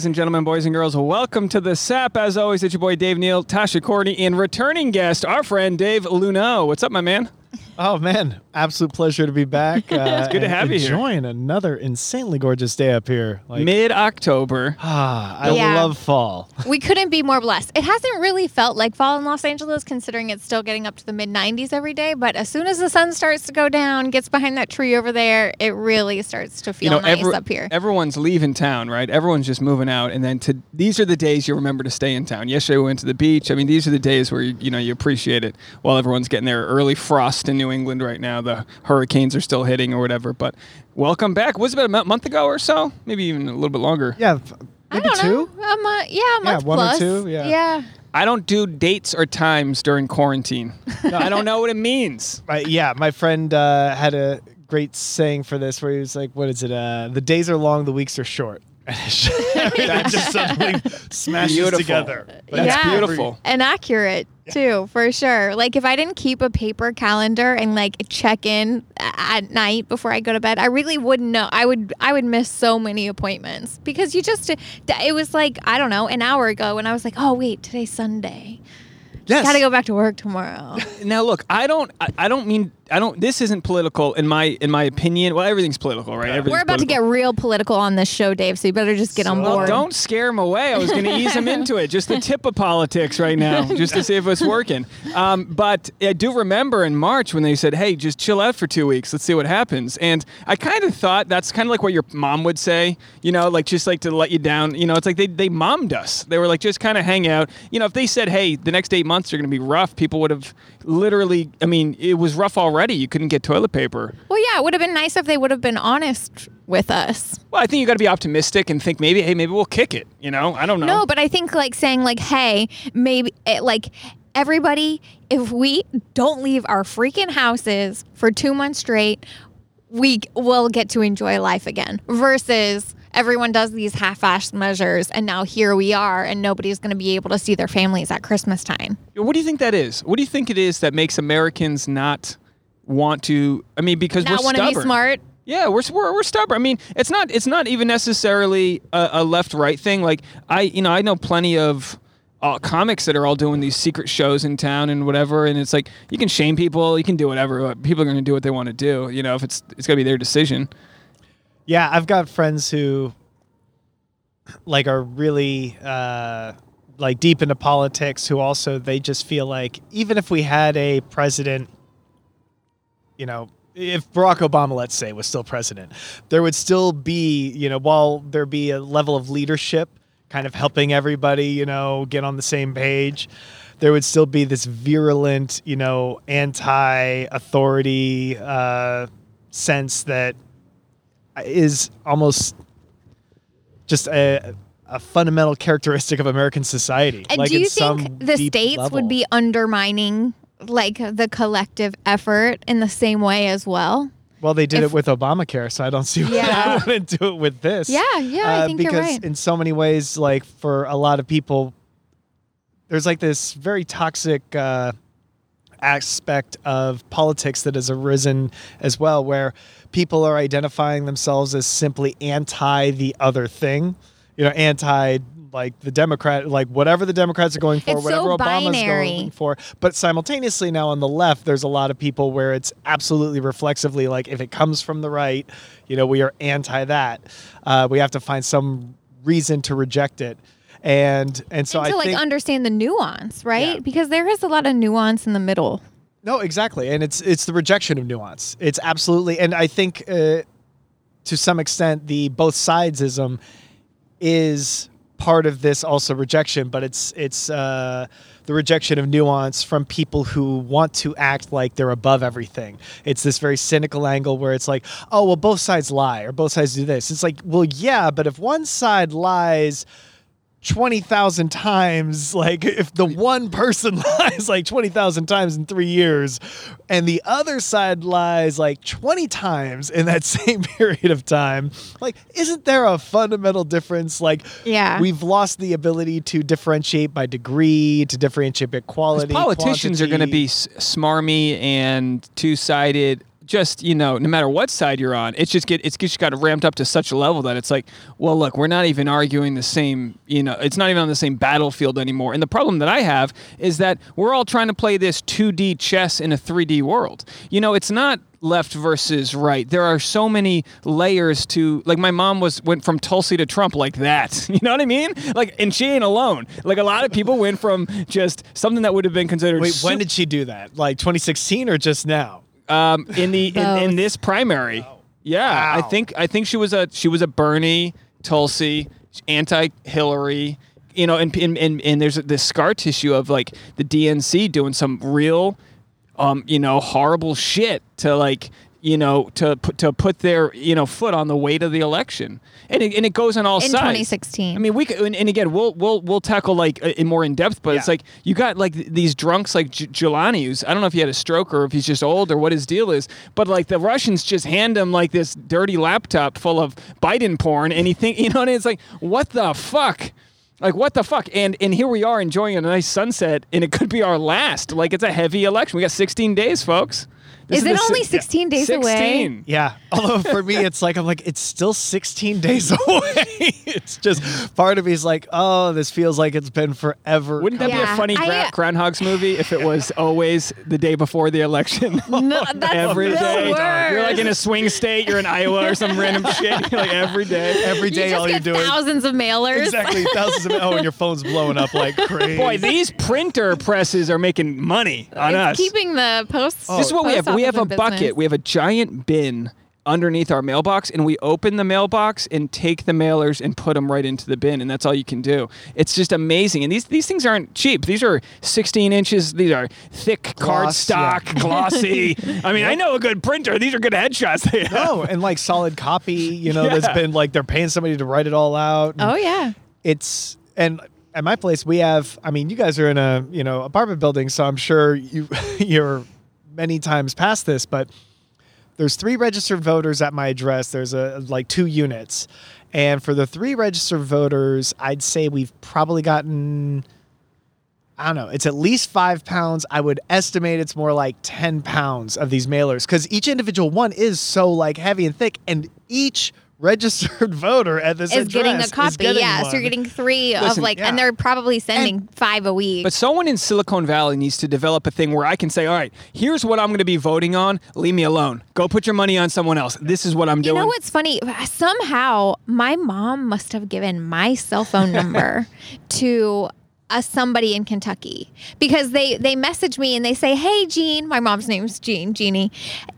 Ladies and gentlemen, boys and girls, welcome to The SAP. As always, it's your boy Dave Neal, Tasha Courtney, and returning guest, our friend Dave Luneau. What's up, my man? Oh, man. Absolute pleasure to be back. It's good to have you here. Enjoying another insanely gorgeous day up here. Like, mid-October. I love fall. We couldn't be more blessed. It hasn't really felt like fall in Los Angeles, considering it's still getting up to the mid-90s every day. But as soon as the sun starts to go down, gets behind that tree over there, it really starts to feel nice up here. Everyone's leaving town, right? Everyone's just moving out. And then these are the days you remember to stay in town. Yesterday we went to the beach. I mean, these are the days where you appreciate it while everyone's getting their early frost in New England right now. The hurricanes are still hitting or whatever, but welcome back. Was it about a month ago or so? Maybe even a little bit longer. Yeah, maybe two? A month plus. 1 or 2, yeah. I don't do dates or times during quarantine. No. I don't know what it means. My friend had a great saying for this where he was like, what is it? The days are long, the weeks are short. That just suddenly smashes together. That's beautiful. And accurate. Too, for sure. Like, if I didn't keep a paper calendar and like check in at night before I go to bed, I really wouldn't know. I would miss so many appointments because it was like, I don't know, an hour ago when I was like, oh wait, today's Sunday. Yes. Got to go back to work tomorrow. Now look, this isn't political in my opinion. Well, everything's political, right? Everything's We're about political. To get real political on this show, Dave, so you better just get on board. Don't scare him away. I was going to ease him into it. Just the tip of politics right now, just to see if it's working. But I do remember in March when they said, hey, just chill out for 2 weeks. Let's see what happens. And I kind of thought that's kind of like what your mom would say, like just like to let you down. It's like they mommed us. They were like, just kind of hang out. If they said, hey, the next 8 months are going to be rough, people would have literally, it was rough already. You couldn't get toilet paper. Well, yeah, it would have been nice if they would have been honest with us. Well, I think you got to be optimistic and think maybe we'll kick it, I don't know. No, but I think like saying like, hey, maybe like everybody, if we don't leave our freaking houses for 2 months straight, we will get to enjoy life again versus everyone does these half-assed measures, and now here we are, and nobody's going to be able to see their families at Christmas time. What do you think that is? What do you think it is that makes Americans not want to? Because we're stubborn. Not want to be smart. Yeah, we're stubborn. It's not even necessarily a left-right thing. Like I know plenty of comics that are all doing these secret shows in town and whatever, and it's like you can shame people, you can do whatever. People are going to do what they want to do. If it's going to be their decision. Yeah, I've got friends who like are really like deep into politics who also they just feel like even if we had a president, if Barack Obama, let's say, was still president, there would still be, while there be a level of leadership kind of helping everybody, get on the same page, there would still be this virulent, anti-authority sense that is almost just a fundamental characteristic of American society. And do you think the states would be undermining like the collective effort in the same way as well? Well, they did it with Obamacare, so I don't see why they wouldn't do it with this. I think you're right. Because in so many ways, like for a lot of people, there's like this very toxic aspect of politics that has arisen as well, where people are identifying themselves as simply anti the other thing, anti like the Democrat, like whatever the Democrats are going for, it's whatever so Obama's going for. But simultaneously now on the left, there's a lot of people where it's absolutely reflexively like if it comes from the right, we are anti that. We have to find some reason to reject it. And so I think understand the nuance, right? Yeah. Because there is a lot of nuance in the middle. No, exactly. And it's the rejection of nuance. It's absolutely. And I think to some extent, the both sidesism is part of this also rejection, but it's the rejection of nuance from people who want to act like they're above everything. It's this very cynical angle where it's like, oh, well, both sides lie or both sides do this. It's like, well, yeah, but if one side lies 20,000 times, like if the one person lies like 20,000 times in 3 years and the other side lies like 20 times in that same period of time, like isn't there a fundamental difference? Like we've lost the ability to differentiate by degree, to differentiate by quality. Politicians are going to be smarmy and two-sided just, you know, no matter what side you're on, it's just got ramped up to such a level that it's like, well, look, we're not even arguing the same, you know, it's not even on the same battlefield anymore. And the problem that I have is that we're all trying to play this 2D chess in a 3D world. You know, it's not left versus right. There are so many layers to, like, my mom went from Tulsi to Trump like that. You know what I mean? Like, and she ain't alone. Like, a lot of people went from just something that would have been considered. Wait, when did she do that? Like 2016 or just now? In this primary, oh. Yeah, wow. I think she was a Bernie, Tulsi, anti-Hillary, you know, and there's this scar tissue of like the DNC doing some real, you know, horrible shit to like, you know, to put their, you know, foot on the weight of the election, and it goes on all sides. In 2016, I mean, we could, and again, we'll tackle like in more in depth, but yeah. It's like you got like these drunks like Jelani, who's, I don't know if he had a stroke or if he's just old or what his deal is, but like the Russians just hand him like this dirty laptop full of Biden porn, and he think, you know, and it's like, what the fuck. Like, what the fuck? And here we are enjoying a nice sunset, and it could be our last. Like, it's a heavy election. We got 16 days, folks. Is it only 16 days 16. Away? Yeah. Although for me, it's like, I'm like, it's still 16 days away. It's just, part of me is like, oh, this feels like it's been forever. Wouldn't that be a funny Groundhog's movie if it was always the day before the election? No, that's every day. Worst. You're like in a swing state. You're in Iowa or some random shit. You're like every day, all you're doing. Thousands of mailers. Exactly. Thousands of mailers. Oh, and your phone's blowing up like crazy. Boy, these printer presses are making money on us. Keeping the posts. Oh. This is what we have. We have a bucket. We have a giant bin underneath our mailbox, and we open the mailbox and take the mailers and put them right into the bin, and that's all you can do. It's just amazing. And these things aren't cheap. These are 16 inches. These are thick cardstock, glossy. I mean, yep. I know a good printer. These are good headshots. They have. No, and like solid copy, you know, that's been like they're paying somebody to write it all out. Oh, yeah. It's... and. At my place, we have, I mean, you guys are in a, you know, apartment building, so I'm sure you're many times past this, but there's 3 registered voters at my address. There's like 2 units. And for the 3 registered voters, I'd say we've probably gotten, I don't know, it's at least 5 pounds. I would estimate it's more like 10 pounds of these mailers, because each individual one is so like heavy and thick, and each registered voter at this address is getting a copy. Yeah, so you're getting 3 of like, and they're probably sending 5 a week. But someone in Silicon Valley needs to develop a thing where I can say, all right, here's what I'm going to be voting on. Leave me alone. Go put your money on someone else. This is what I'm doing. You know what's funny? Somehow, my mom must have given my cell phone number to somebody in Kentucky, because they message me and they say, hey, Jean, my mom's name's Jean, Jeannie.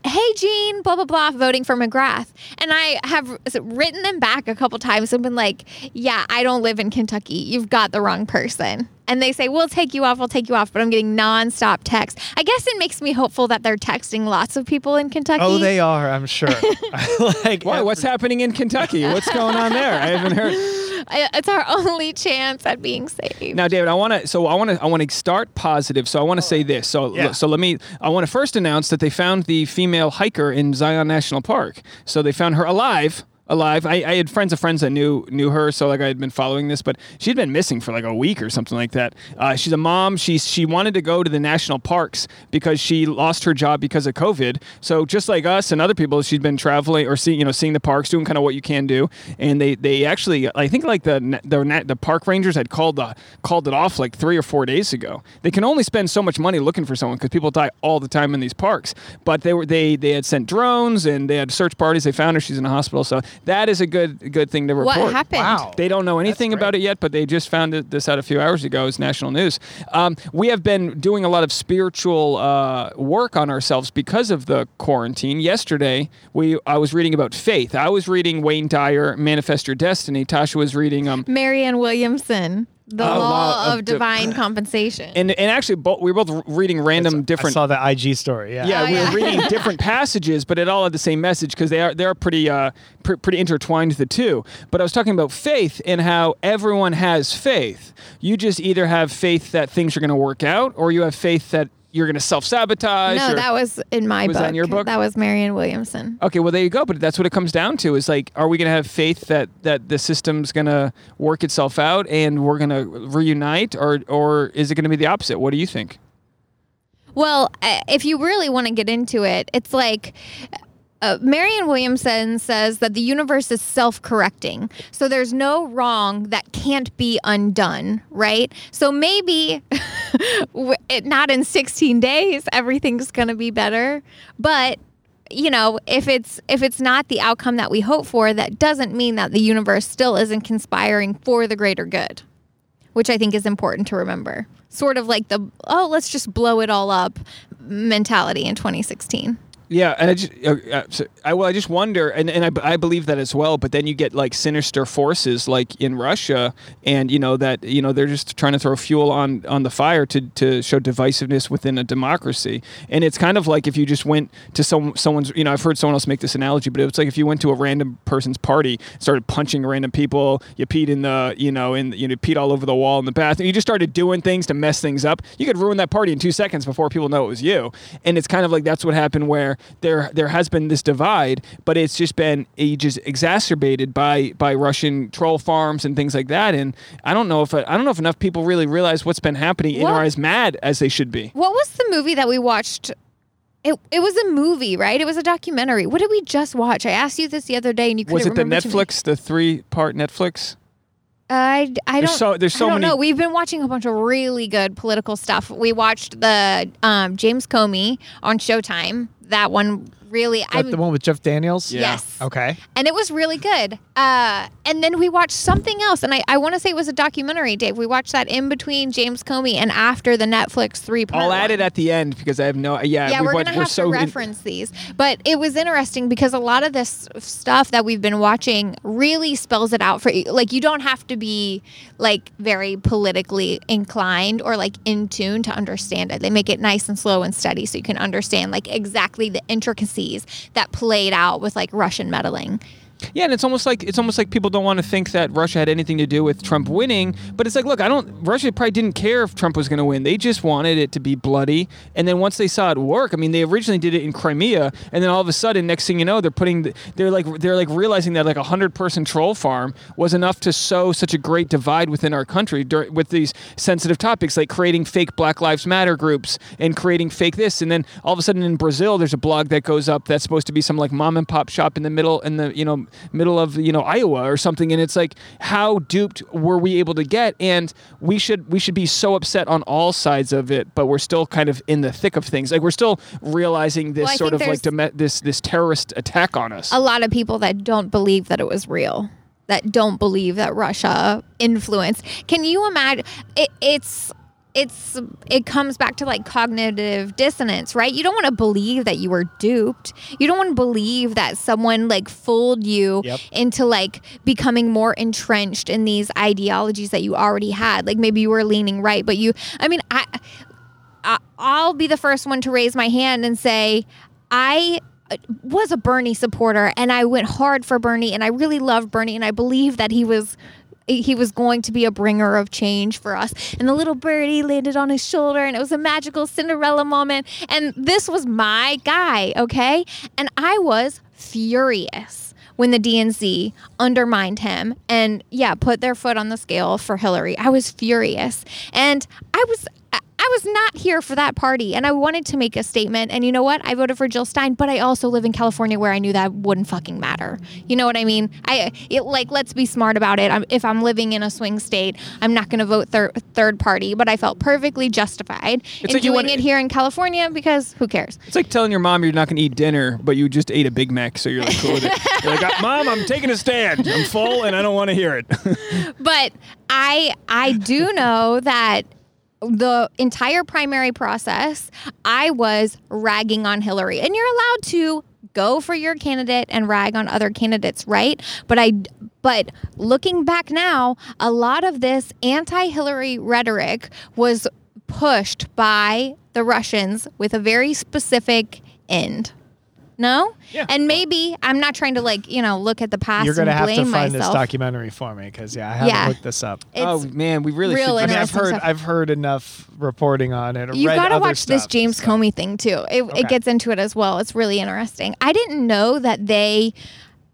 Hey, Jean, blah, blah, blah, voting for McGrath. And I have written them back a couple times and been like, yeah, I don't live in Kentucky. You've got the wrong person. And they say, we'll take you off. But I'm getting nonstop texts. I guess it makes me hopeful that they're texting lots of people in Kentucky. Oh, they are, I'm sure. Like, why? What's happening in Kentucky? What's going on there? I haven't heard. It's our only chance at being saved. Now, David, I want to start positive. So I want to say this. I want to first announce that they found the female hiker in Zion National Park. So they found her alive. I had friends that knew her, so like I had been following this, but she'd been missing for like a week or something like that. She's a mom. She wanted to go to the national parks because she lost her job because of COVID. So just like us and other people, she'd been traveling or seeing the parks, doing kind of what you can do. And they actually, I think like the park rangers had called it off like 3 or 4 days ago. They can only spend so much money looking for someone because people die all the time in these parks. But they had sent drones and they had search parties. They found her. She's in a hospital. So that is a good thing to report. What happened? Wow. They don't know anything about it yet, but they just found this out a few hours ago. It's national news. We have been doing a lot of spiritual work on ourselves because of the quarantine. Yesterday, I was reading about faith. I was reading Wayne Dyer, Manifest Your Destiny. Tasha was reading Marianne Williamson. The law of divine compensation. And actually, we were both reading different... I saw the IG story, yeah. Yeah, we were reading different passages, but it all had the same message because they are pretty pretty intertwined, the two. But I was talking about faith and how everyone has faith. You just either have faith that things are going to work out, or you have faith that you're going to self-sabotage. No, that was in my book. Was that in your book? That was Marianne Williamson. Okay, well, there you go. But that's what it comes down to is like, are we going to have faith that the system's going to work itself out and we're going to reunite? Or is it going to be the opposite? What do you think? Well, if you really want to get into it, it's like... Marianne Williamson says that the universe is self-correcting. So there's no wrong that can't be undone, right? So maybe not in 16 days, everything's going to be better. But, you know, if it's not the outcome that we hope for, that doesn't mean that the universe still isn't conspiring for the greater good, which I think is important to remember. Sort of like the, oh, let's just blow it all up mentality in 2016. Yeah, and I just wonder, and I believe that as well. But then you get like sinister forces, like in Russia, and they're just trying to throw fuel on the fire to show divisiveness within a democracy. And it's kind of like if you just went to someone's, I've heard someone else make this analogy, but it's like if you went to a random person's party, started punching random people, you peed in the, peed all over the wall in the bathroom, you just started doing things to mess things up. You could ruin that party in 2 seconds before people know it was you. And it's kind of like that's what happened where. There has been this divide, but it's just been ages exacerbated by Russian troll farms and things like that. And I don't know if enough people really realize what's been happening and are as mad as they should be. What was the movie that we watched? It was a movie, right? It was a documentary. What did we just watch? I asked you this the other day, and you couldn't remember. Was it the Netflix, the 3-part Netflix? I don't know. We've been watching a bunch of really good political stuff. We watched the James Comey on Showtime. That one really... the one with Jeff Daniels? Yeah. Yes. Okay. And it was really good. And then we watched something else. And I want to say it was a documentary, Dave. We watched that in between James Comey and after the Netflix 3-part. I'll add it at the end because I have no... Yeah, we're going to have to reference these. But it was interesting because a lot of this stuff that we've been watching really spells it out for... Like, you don't have to be, like, very politically inclined or, like, in tune to understand it. They make it nice and slow and steady so you can understand, like, exactly the intricacies that played out with like Russian meddling. Yeah, and it's almost like people don't want to think that Russia had anything to do with Trump winning, but it's like, look, Russia probably didn't care if Trump was going to win. They just wanted it to be bloody, and then once they saw it work, I mean, they originally did it in Crimea, and then all of a sudden, next thing you know, they're realizing that like 100-person troll farm was enough to sow such a great divide within our country with these sensitive topics, like creating fake Black Lives Matter groups and creating fake this, and then all of a sudden in Brazil, there's a blog that goes up that's supposed to be some like mom and pop shop in the middle of Iowa or something, and it's like, how duped were we able to get? And we should be so upset on all sides of it, but we're still kind of in the thick of things. Like, we're still realizing this sort of like this terrorist attack on us. A lot of people that don't believe that it was real, that don't believe that Russia influenced. Can you imagine? It comes back to like cognitive dissonance, right? You don't want to believe that you were duped. You don't want to believe that someone like fooled you into like becoming more entrenched in these ideologies that you already had. Like, maybe you were leaning right, but I'll be the first one to raise my hand and say, I was a Bernie supporter and I went hard for Bernie and I really loved Bernie and I believed that he was going to be a bringer of change for us. And the little birdie landed on his shoulder and it was a magical Cinderella moment. And this was my guy, okay? And I was furious when the DNC undermined him and, put their foot on the scale for Hillary. I was furious. And I was not here for that party, and I wanted to make a statement. And you know what? I voted for Jill Stein, but I also live in California where I knew that wouldn't fucking matter. You know what I mean? Let's be smart about it. If I'm living in a swing state, I'm not going to vote third party, but I felt perfectly justified in doing it here in California because who cares? It's like telling your mom you're not going to eat dinner, but you just ate a Big Mac, so you're like, cool with it. You're like, Mom, I'm taking a stand. I'm full, and I don't want to hear it. But I do know that the entire primary process, I was ragging on Hillary. And you're allowed to go for your candidate and rag on other candidates, right? But looking back now, a lot of this anti-Hillary rhetoric was pushed by the Russians with a very specific end. No? Yeah. And maybe I'm not trying to look at the past and blame myself. You're going to have to find this documentary for me because I haven't looked this up. Oh man, we really should. I've heard enough reporting on it. You got to watch this James Comey thing too. It gets into it as well. It's really interesting. I didn't know that they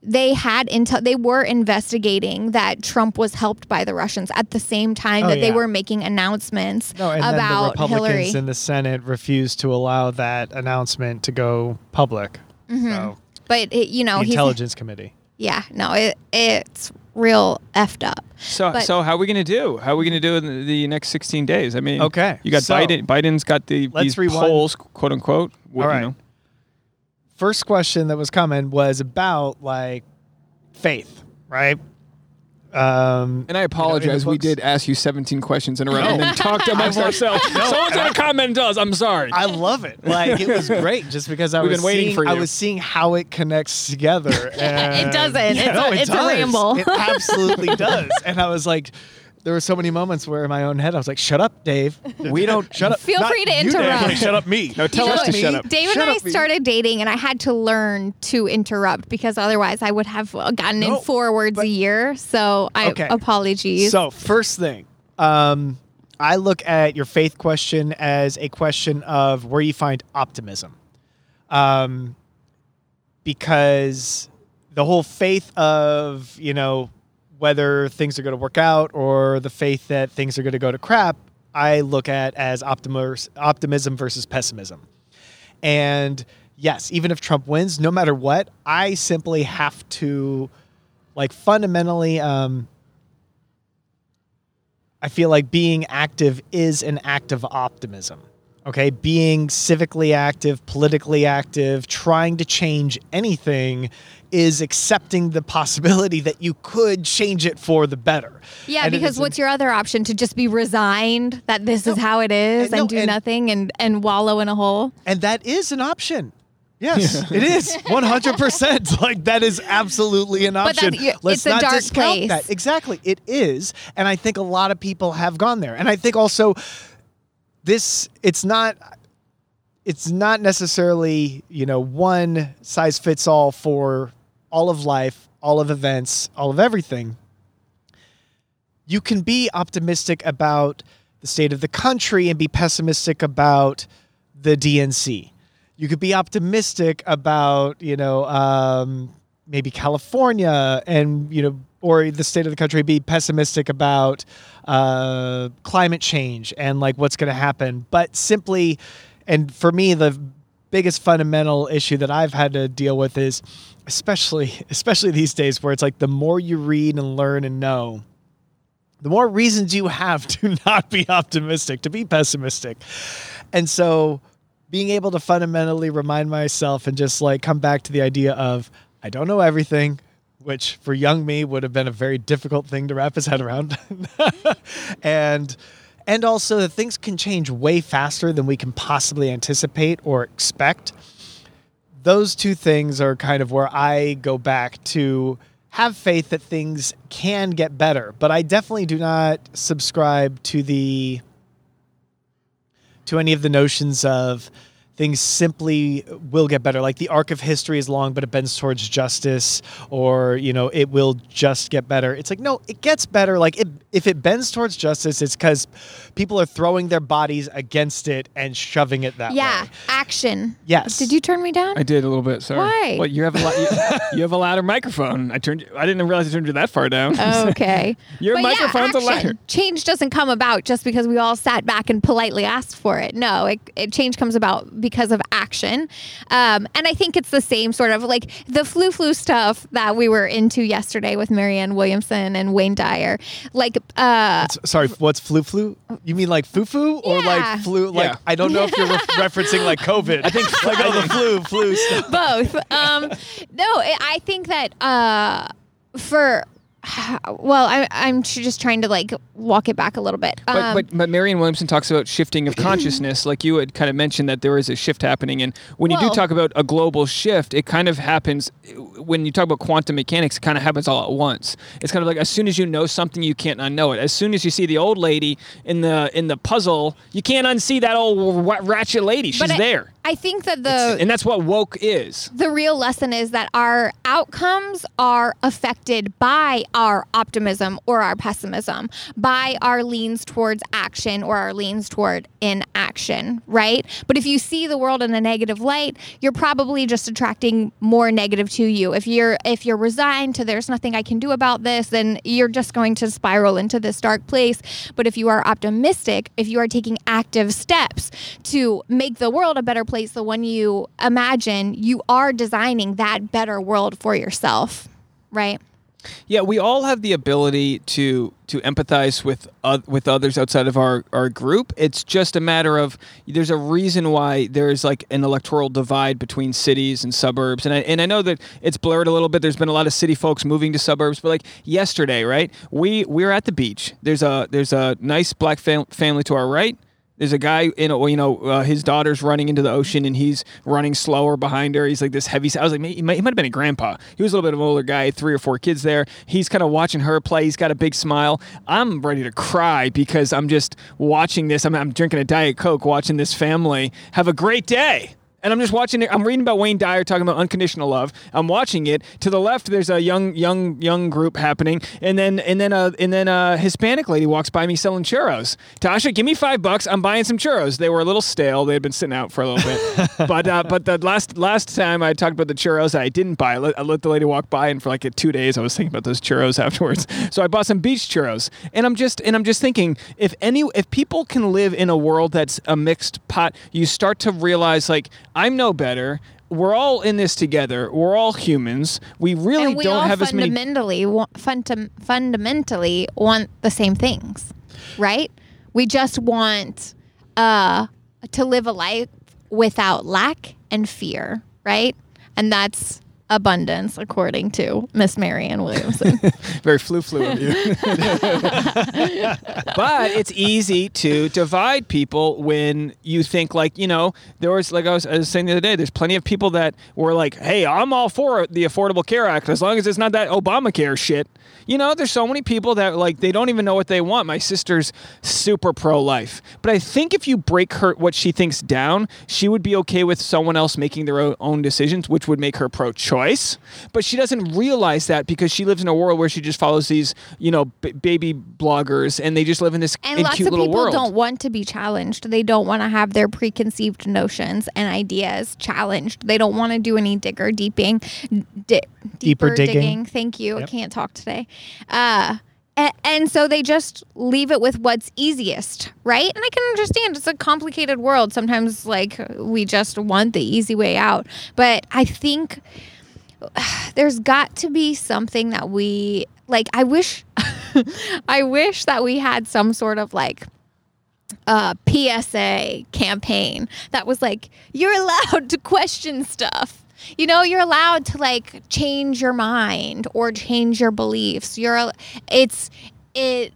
they had intel. They were investigating that Trump was helped by the Russians at the same time that they were making announcements about Hillary. The Republicans in the Senate refused to allow that announcement to go public. Mm-hmm. So, but it, you know, the Intelligence Committee. Yeah, no, it's real effed up. So how are we going to do? How are we going to do in the next 16 days? I mean, okay, you got Biden. Biden's got these polls, quote unquote. All right. You know. First question that was coming was about faith, right? And I apologize. We did ask you 17 questions in a row and then talked amongst ourselves. Someone's going to comment to us. I'm sorry. I love it. It was great just because I was seeing how it connects together. And it doesn't. It's a ramble. It absolutely does. And I was like, there were so many moments where in my own head I was like, shut up, Dave. We don't shut up. Feel free to interrupt. Shut up me. No, tell us to shut up. Dave and I started dating and I had to learn to interrupt because otherwise I would have gotten in 4 words a year. So apologies. So first thing, I look at your faith question as a question of where you find optimism. Because the whole faith of, whether things are going to work out or the faith that things are going to go to crap, I look at as optimism versus pessimism. And yes, even if Trump wins, no matter what, I simply have to fundamentally, I feel like being active is an act of optimism. Okay. Being civically active, politically active, trying to change anything is accepting the possibility that you could change it for the better. Yeah, and because what's your other option? To just be resigned that this is how it is and do nothing and wallow in a hole? And that is an option. Yes, it is. 100%. That is absolutely an option. Let's not discount that. Exactly. It is. And I think a lot of people have gone there. And I think also it's not necessarily, one size fits all for all of life, all of events, all of everything. You can be optimistic about the state of the country and be pessimistic about the DNC. You could be optimistic about, maybe California and, or the state of the country, be pessimistic about climate change and what's going to happen. But simply, and for me, the biggest fundamental issue that I've had to deal with is, especially these days where it's the more you read and learn and know, the more reasons you have to not be optimistic, to be pessimistic. And so being able to fundamentally remind myself and just come back to the idea of, I don't know everything, which for young me would have been a very difficult thing to wrap his head around. And also that things can change way faster than we can possibly anticipate or expect. Those two things are kind of where I go back to have faith that things can get better. But I definitely do not subscribe to any of the notions of things simply will get better. The arc of history is long, but it bends towards justice, or, it will just get better. It's no, it gets better. If it bends towards justice, it's because people are throwing their bodies against it and shoving it that way. Yeah, action. Yes. Did you turn me down? I did a little bit. Sorry. Why? Well, you have a louder microphone. I didn't realize I turned you that far down. Okay. Your microphone's a louder. Change doesn't come about just because we all sat back and politely asked for it. No, change comes about because of action. And I think it's the same sort of the flu stuff that we were into yesterday with Marianne Williamson and Wayne Dyer. Sorry, what's flu? You mean foo-foo or flu? Yeah. I don't know if you're referencing COVID. I think the flu stuff. Both. I think that I'm just trying to walk it back a little bit. But Marianne Williamson talks about shifting of consciousness. You had kind of mentioned that there is a shift happening. And when you do talk about a global shift, it kind of happens when you talk about quantum mechanics, it kind of happens all at once. It's kind of as soon as you know something, you can't unknow it. As soon as you see the old lady in the puzzle, you can't unsee that old ratchet lady. She's there. I think that and that's what woke is. The real lesson is that our outcomes are affected by our optimism or our pessimism, by our leans towards action or our leans toward inaction, right? But if you see the world in a negative light, you're probably just attracting more negative to you. you. If you're resigned to there's nothing I can do about this, then you're just going to spiral into this dark place. But if you are optimistic, if you are taking active steps to make the world a better place, the one you imagine, you are designing that better world for yourself, right? Yeah, we all have the ability to empathize with others outside of our group. It's just a matter of there's a reason why there's like an electoral divide between cities and suburbs. And I know that it's blurred a little bit. There's been a lot of city folks moving to suburbs, but like yesterday, right? We're at the beach. There's a nice black family to our right. There's a guy, his daughter's running into the ocean, and he's running slower behind her. He's like this heavy. I was like, he might have been a grandpa. He was a little bit of an older guy, 3 or 4 kids there. He's kind of watching her play. He's got a big smile. I'm ready to cry because I'm just watching this. I'm drinking a Diet Coke, watching this family have a great day. And I'm just watching it. I'm reading about Wayne Dyer talking about unconditional love. I'm watching it. To the left, there's a young group happening, and then a Hispanic lady walks by me selling churros. Tasha, give me $5. I'm buying some churros. They were a little stale. They had been sitting out for a little bit. But the last time I talked about the churros, I didn't buy. I let the lady walk by, and for like 2 days, I was thinking about those churros afterwards. So I bought some beach churros, and I'm just thinking if people can live in a world that's a mixed pot, you start to realize like, I'm no better. We're all in this together. We're all humans. We really and we don't all have as many. Fundamentally want the same things, right? We just want to live a life without lack and fear, right? And that's abundance, according to Miss Marianne Williamson. Very flu of you. But it's easy to divide people when you think like, there was, like I was saying the other day, there's plenty of people that were like, hey, I'm all for the Affordable Care Act as long as it's not that Obamacare shit. There's so many people that like, they don't even know what they want. My sister's super pro-life. But I think if you break her, what she thinks down, she would be okay with someone else making their own decisions, which would make her pro-choice. But she doesn't realize that because she lives in a world where she just follows these, baby bloggers, and they just live in this cute little world. And lots of people don't want to be challenged. They don't want to have their preconceived notions and ideas challenged. They don't want to do any deeper digging. Thank you. Yep. I can't talk today. And so they just leave it with what's easiest, right? And I can understand it's a complicated world. Sometimes, like, we just want the easy way out. But I think there's got to be something that we like. I wish that we had some sort of like PSA campaign that was like, you're allowed to question stuff. You're allowed to like change your mind or change your beliefs. It is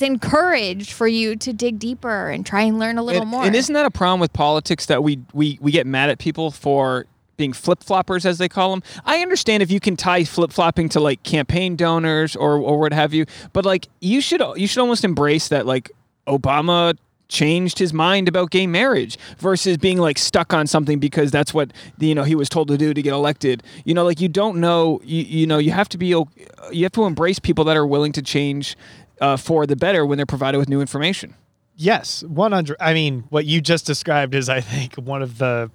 encouraged for you to dig deeper and try and learn a little more. And isn't that a problem with politics that we get mad at people for being flip-floppers, as they call them? I understand if you can tie flip-flopping to like campaign donors or what have you, but like you should almost embrace that like Obama changed his mind about gay marriage versus being like stuck on something because that's what he was told to do to get elected. Like you don't know, you have to embrace people that are willing to change for the better when they're provided with new information. Yes, 100. I mean, what you just described is, I think, one of a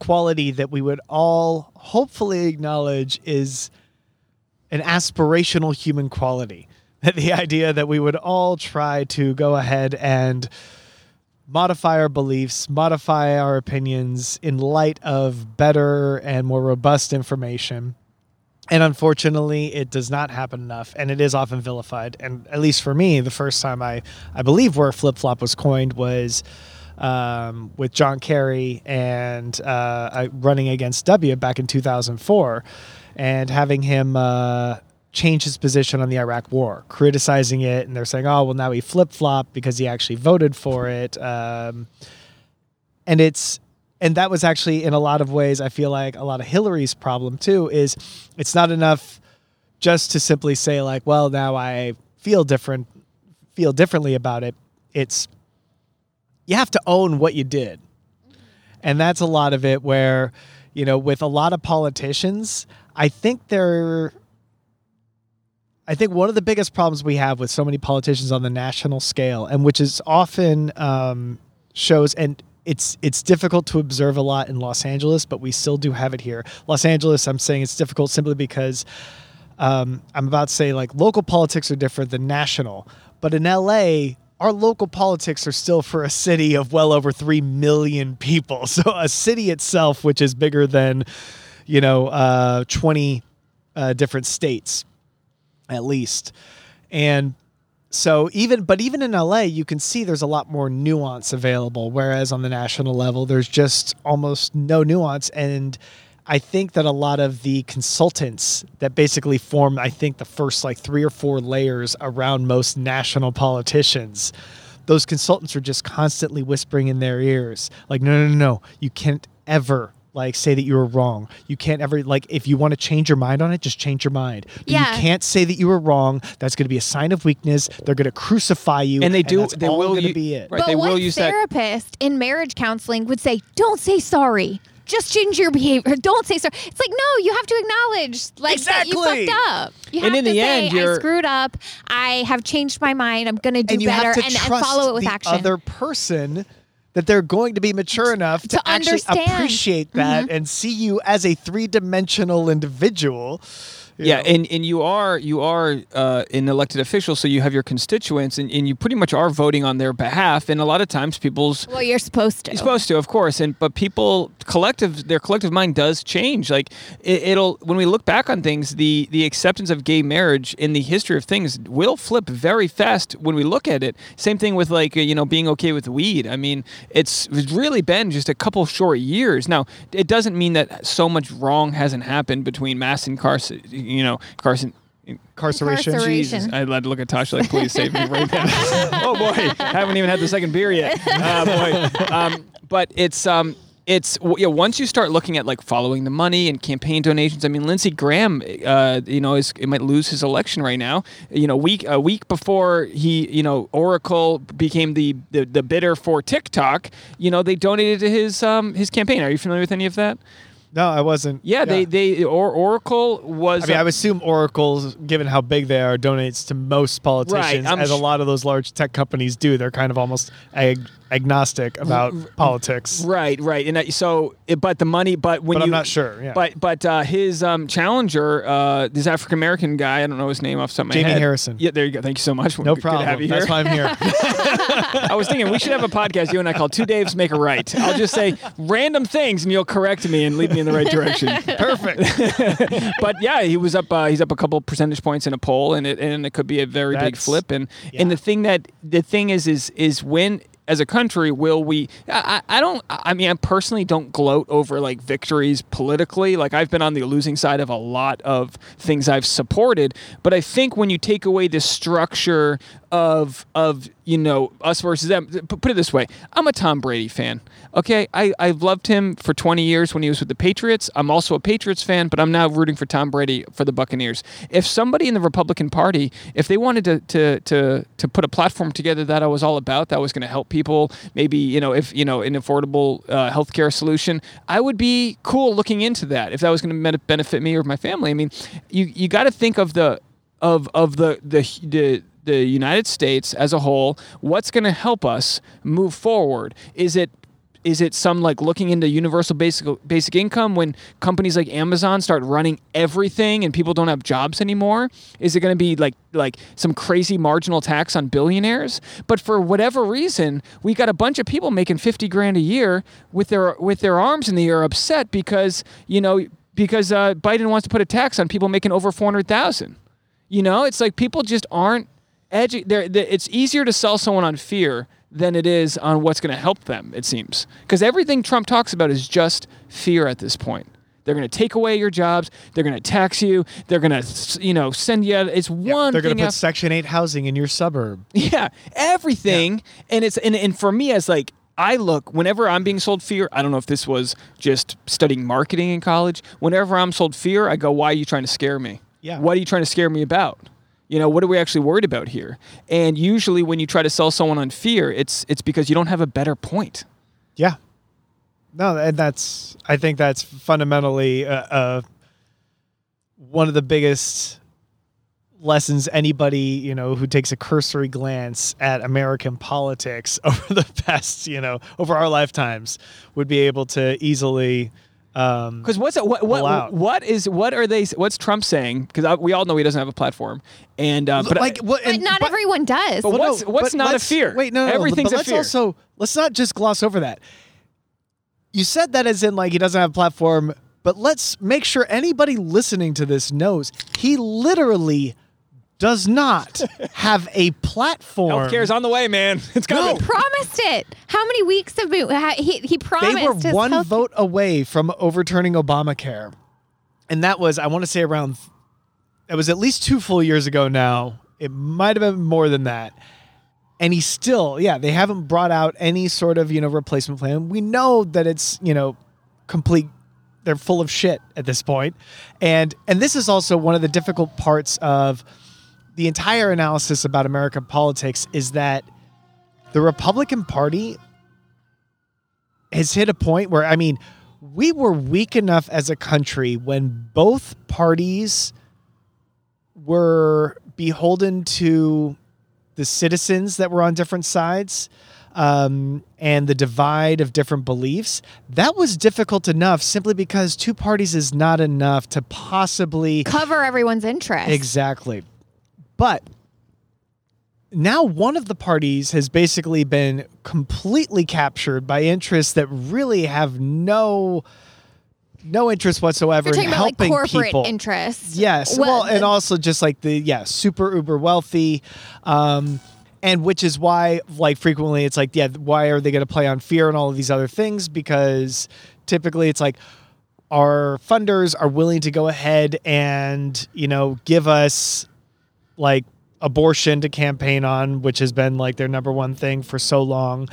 quality that we would all hopefully acknowledge is an aspirational human quality. The idea that we would all try to go ahead and modify our beliefs, modify our opinions in light of better and more robust information. And unfortunately, it does not happen enough, and it is often vilified. And at least for me, the first time I believe where flip-flop was coined was with John Kerry and running against W back in 2004, and having him change his position on the Iraq war, criticizing it. And they're saying, oh, well, now he flip-flopped because he actually voted for it. And that was actually, in a lot of ways, I feel like a lot of Hillary's problem too, is it's not enough just to simply say like, well, now I feel differently about it. It's, you have to own what you did. And that's a lot of it where, with a lot of politicians, I think one of the biggest problems we have with so many politicians on the national scale, and which is often shows, and It's difficult to observe a lot in Los Angeles, but we still do have it here. Los Angeles, I'm saying it's difficult simply because I'm about to say, like, local politics are different than national. But in L.A., our local politics are still for a city of well over 3 million people. So a city itself, which is bigger than, 20 different states at least. And so even in LA, you can see there's a lot more nuance available, whereas on the national level, there's just almost no nuance. And I think that a lot of the consultants that basically form, I think, the first like 3 or 4 layers around most national politicians, those consultants are just constantly whispering in their ears, like, no, you can't ever say that you were wrong. You can't ever, if you want to change your mind on it, just change your mind. Yeah. You can't say that you were wrong. That's going to be a sign of weakness. They're going to crucify you. And they do. And they will. Going to be it. Right, but they will use that. But what therapist in marriage counseling would say, don't say sorry. Just change your behavior. Don't say sorry. It's like, no, you have to acknowledge that you fucked up. You have to say, I screwed up. I have changed my mind. I'm going to do better. And follow it with action. The other person, that they're going to be mature enough to actually understand, appreciate that, mm-hmm. and see you as a 3-dimensional individual. And you are an elected official, so you have your constituents, and you pretty much are voting on their behalf. And a lot of times, you're supposed to. You're supposed to, of course. But people their collective mind does change. It'll when we look back on things, the acceptance of gay marriage in the history of things will flip very fast when we look at it. Same thing with being okay with weed. I mean. It's really been just a couple short years. Now, it doesn't mean that so much wrong hasn't happened between mass incarceration. Jesus, I'd like to look at Tasha like, please save me right now. Oh, boy. I haven't even had the second beer yet. Boy. But it's... once you start looking at following the money and campaign donations, I mean, Lindsey Graham, might lose his election right now. A week before he, Oracle became the bidder for TikTok. They donated to his campaign. Are you familiar with any of that? No, I wasn't. Yeah, Oracle was... I mean, I would assume Oracle, given how big they are, donates to most politicians, right, as a lot of those large tech companies do. They're kind of almost agnostic about politics. Right. And I'm not sure, yeah. But his challenger, this African-American guy, I don't know his name off the top of my head. Jamie Harrison. Yeah, there you go. Thank you so much. No problem. Good to have you here. That's why I'm here. I was thinking we should have a podcast, you and I, called Two Daves Make a Right. I'll just say random things, and you'll correct me and lead me in the right direction. Perfect. But yeah, he was up. He's up a couple percentage points in a poll, and it could be a very big flip. And the thing is when, as a country, will we? I personally don't gloat over victories politically. I've been on the losing side of a lot of things I've supported. But I think when you take away the structure of us versus them, put it this way: I'm a Tom Brady fan. Okay, I've loved him for 20 years when he was with the Patriots. I'm also a Patriots fan, but I'm now rooting for Tom Brady for the Buccaneers. If somebody in the Republican Party, if they wanted to put a platform together that I was all about, that was going to help people, maybe an affordable healthcare solution, I would be cool looking into that if that was going to benefit me or my family. I mean, you got to think of the United States as a whole. What's going to help us move forward? Is it some looking into universal basic income when companies like Amazon start running everything and people don't have jobs anymore? Is it going to be like some crazy marginal tax on billionaires? But for whatever reason, we got a bunch of people making $50,000 a year with their arms in the air, upset because Biden wants to put a tax on people making over $400,000. It's like people just aren't educated. It's easier to sell someone on fear than it is on what's going to help them, it seems. Because everything Trump talks about is just fear at this point. They're going to take away your jobs. They're going to tax you. They're going to, send you out. It's one thing. They're going to put Section 8 housing in your suburb. Yeah, everything. Yeah. And it's and for me, as I look, whenever I'm being sold fear, I don't know if this was just studying marketing in college. Whenever I'm sold fear, I go, why are you trying to scare me? Yeah. What are you trying to scare me about? What are we actually worried about here? And usually when you try to sell someone on fear, it's because you don't have a better point. Yeah. No, and I think that's fundamentally one of the biggest lessens anybody, you know, who takes a cursory glance at American politics over the past, you know, over our lifetimes would be able to easily. Because what's Trump saying? Because we all know he doesn't have a platform, and but everyone does. But what's not a fear? Wait, no, everything's a fear. Also, let's not just gloss over that. You said that as in like he doesn't have a platform, but let's make sure anybody listening to this knows he literally does not have a platform. Healthcare's on the way, man. It's coming. He promised it. How many weeks have we? He promised. They were one vote away from overturning Obamacare, and that was, I want to say, around. It was at least 2 full years ago now. It might have been more than that. And he still, they haven't brought out any sort of, you know, replacement plan. We know that it's, you know, complete. They're full of shit at this point, and this is also one of the difficult parts of. The entire analysis about American politics is that the Republican Party has hit a point where, I mean, we were weak enough as a country when both parties were beholden to the citizens that were on different sides, and the divide of different beliefs. That was difficult enough simply because 2 parties is not enough to possibly cover everyone's interest. Exactly. But now one of the parties has basically been completely captured by interests that really have no interest whatsoever in helping people. You're talking about like corporate interests. Yes. Well, and also just like the super uber wealthy, and which is why like frequently it's like why are they going to play on fear and all of these other things? Because typically it's like our funders are willing to go ahead and give us. Like abortion to campaign on, which has been like their number one thing for so long.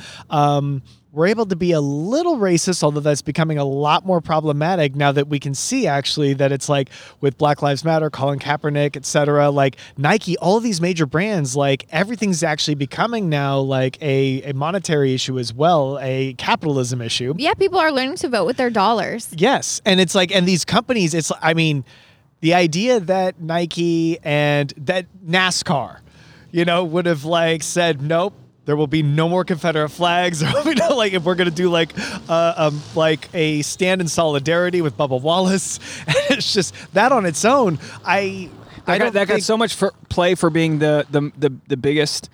We're able to be a little racist, although that's becoming a lot more problematic now that we can see actually that it's like with Black Lives Matter, Colin Kaepernick, etc., like Nike, all of these major brands, like everything's actually becoming now like a monetary issue as well, a capitalism issue. Yeah, people are learning to vote with their dollars. Yes. And it's like, and these companies, it's, I mean, the idea that Nike and that NASCAR, would have like said, nope, there will be no more Confederate flags. Like if we're going to do like a stand in solidarity with Bubba Wallace. It's just that on its own. I think that got so much play for being the biggest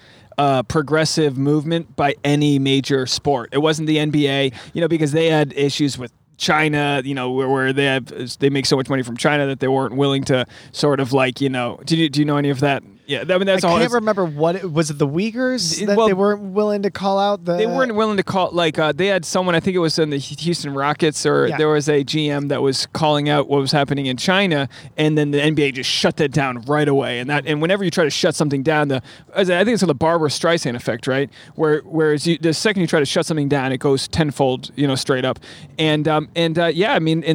progressive movement by any major sport. It wasn't the NBA, because they had issues with China, where they make so much money from China that they weren't willing to sort of like, do you know any of that? Yeah, I mean that's all. I can't remember what it was. It the Uyghurs that they weren't willing to call out. They weren't willing to call they had someone. I think it was in the Houston Rockets, or there was a GM that was calling out what was happening in China, and then the NBA just shut that down right away. And whenever you try to shut something down, I think it's called the Barbra Streisand effect, right? Whereas the second you try to shut something down, it goes tenfold, straight up. And then all of a sudden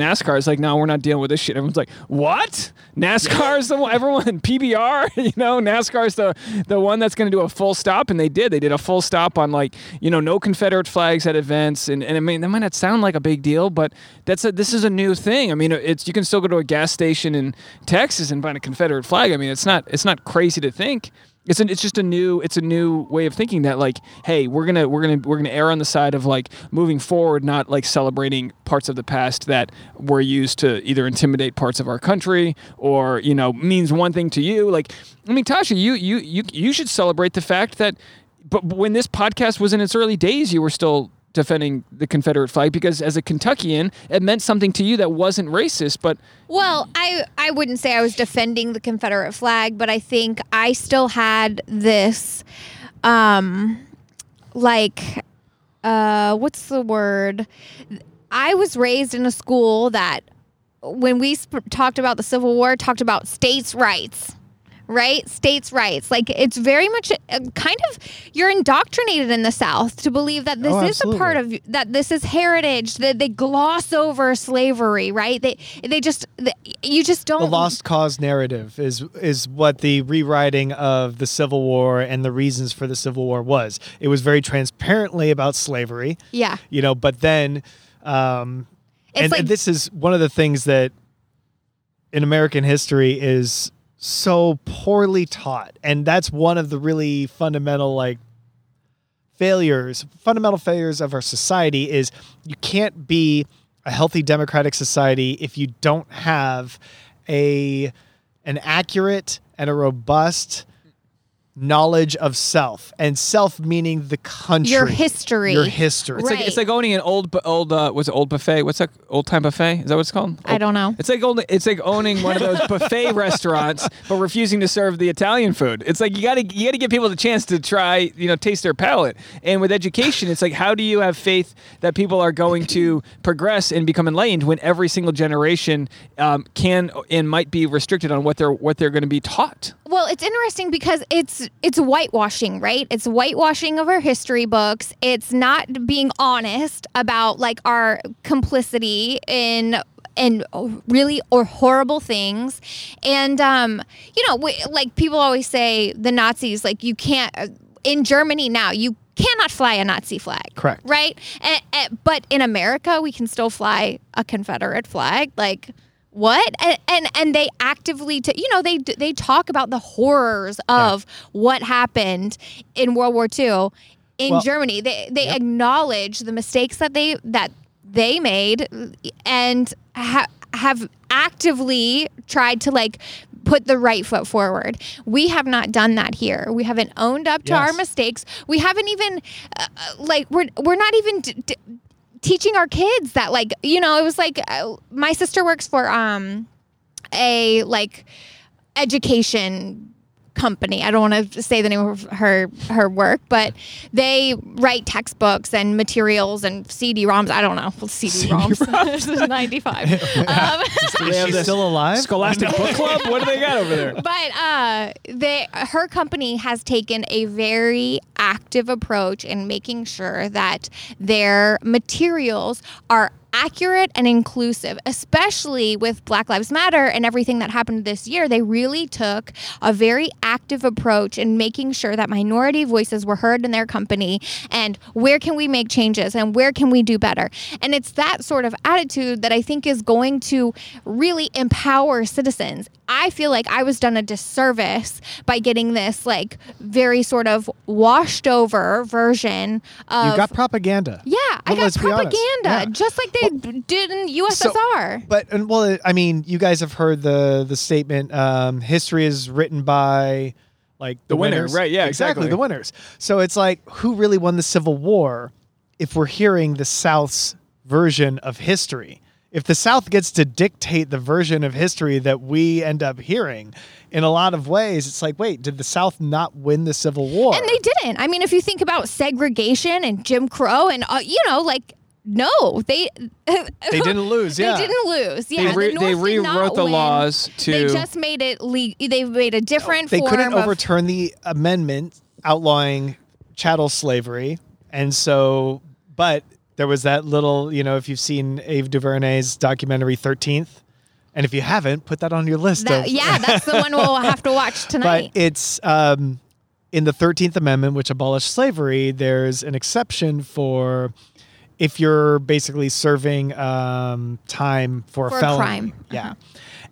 NASCAR is like, no, we're not dealing with this shit. Everyone's like, what? NASCAR is the one. Everyone PBR. NASCAR's the one that's going to do a full stop, and they did a full stop on no Confederate flags at events, and I mean that might not sound like a big deal, but this is a new thing. I mean, you can still go to a gas station in Texas and find a Confederate flag. I mean, it's not crazy to think. It's just a new way of thinking that like, hey, we're gonna err on the side of like moving forward, not like celebrating parts of the past that were used to either intimidate parts of our country or means one thing to you. Like, I mean, Tasha, you should celebrate the fact that, but when this podcast was in its early days, you were still defending the Confederate flag because as a Kentuckian, it meant something to you that wasn't racist, but... Well, I wouldn't say I was defending the Confederate flag, but I think I still had this, what's the word? I was raised in a school that, when we talked about the Civil War, talked about states' rights. Right? States' rights. Like, it's very much kind of, you're indoctrinated in the South to believe that this is a part of, that this is heritage, that they gloss over slavery, right? You just don't. The lost cause narrative is what the rewriting of the Civil War and the reasons for the Civil War was. It was very transparently about slavery. Yeah. But then, and this is one of the things that in American history is so poorly taught. And that's one of the really fundamental, like, fundamental failures of our society is you can't be a healthy democratic society if you don't have an accurate and a robust knowledge of self, and self meaning the country, your history. It's right. Like, it's like owning an old what's it, old buffet? What's that, old time buffet? Is that what it's called? I don't know. It's like owning one of those buffet restaurants, but refusing to serve the Italian food. It's like you got to give people the chance to try, taste their palate. And with education, it's like, how do you have faith that people are going to progress and become enlightened when every single generation can and might be restricted on what they're going to be taught? Well, it's interesting because it's whitewashing, right? It's whitewashing of our history books. It's not being honest about like our complicity in really or horrible things. And, like people always say the Nazis, like you can't, in Germany now, you cannot fly a Nazi flag. Correct. Right? But in America, we can still fly a Confederate flag. Like, what? And they actively, they talk about the horrors of what happened in World War II in Germany. They acknowledge the mistakes that they made and have actively tried to like put the right foot forward. We have not done that here. We haven't owned up to our mistakes. We haven't even we're not even teaching our kids that, like, it was like my sister works for a like education company. I don't want to say the name of her work, but they write textbooks and materials and CD-ROMs. I don't know. Well, CD-ROMs. This is 95. She's still alive? Scholastic Book Club? What do they got over there? But her company has taken a very active approach in making sure that their materials are accurate and inclusive, especially with Black Lives Matter and everything that happened this year. They really took a very active approach in making sure that minority voices were heard in their company, and where can we make changes and where can we do better. And it's that sort of attitude that I think is going to really empower citizens. I feel like I was done a disservice by getting this like very sort of washed over version of... You got propaganda. Yeah, I got propaganda, just like they did in USSR. You guys have heard the statement, history is written by like the winners. Right, yeah, exactly. The winners. So it's like, who really won the Civil War if we're hearing the South's version of history? If the South gets to dictate the version of history that we end up hearing, in a lot of ways, it's like, wait, did the South not win the Civil War? And they didn't. I mean, if you think about segregation and Jim Crow and, no, they didn't lose. Yeah, they didn't lose. Yeah, they rewrote the laws to. They just made it. They made a different. They couldn't overturn the amendment outlawing chattel slavery, and so, but there was that little. If you've seen Ava DuVernay's documentary 13th, and if you haven't, put that on your list. That's the one we'll have to watch tonight. But it's in the 13th Amendment, which abolished slavery. There's an exception for. If you're basically serving time for a felony. Crime. Yeah. Uh-huh.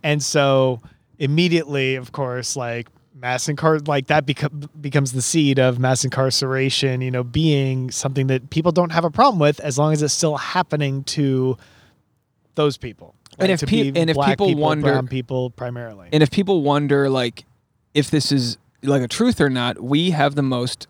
And so immediately, of course, like that becomes the seed of mass incarceration, being something that people don't have a problem with as long as it's still happening to those people. Like, and if black people wonder, brown people primarily. And if people wonder like if this is like a truth or not, we have the most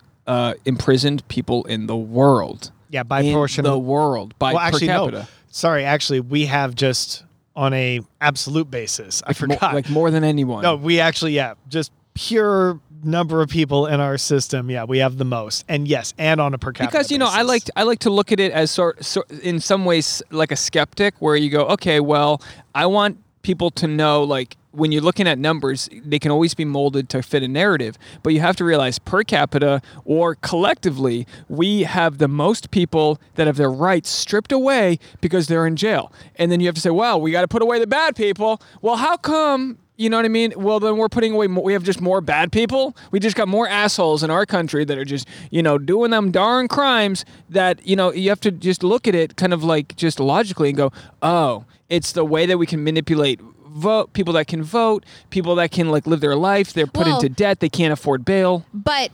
imprisoned people in the world. Yeah, by portion of the world, per capita. No. Sorry, actually, we have just on a absolute basis. I forgot. More than anyone. No, we actually, just pure number of people in our system. Yeah, we have the most, and yes, and on a per capita. Because basis. I like to look at it as sort in some ways like a skeptic, where you go, okay, well, I want people to know like. When you're looking at numbers, they can always be molded to fit a narrative, but you have to realize per capita or collectively, we have the most people that have their rights stripped away because they're in jail. And then you have to say, well, we got to put away the bad people. Well, how come? You know what I mean? Well, then we're putting away we have just more bad people. We just got more assholes in our country that are just, doing them darn crimes that, you have to just look at it kind of like just logically and go, oh, it's the way that we can manipulate vote, people that can vote, people that can like live their life. They're put into debt. They can't afford bail. But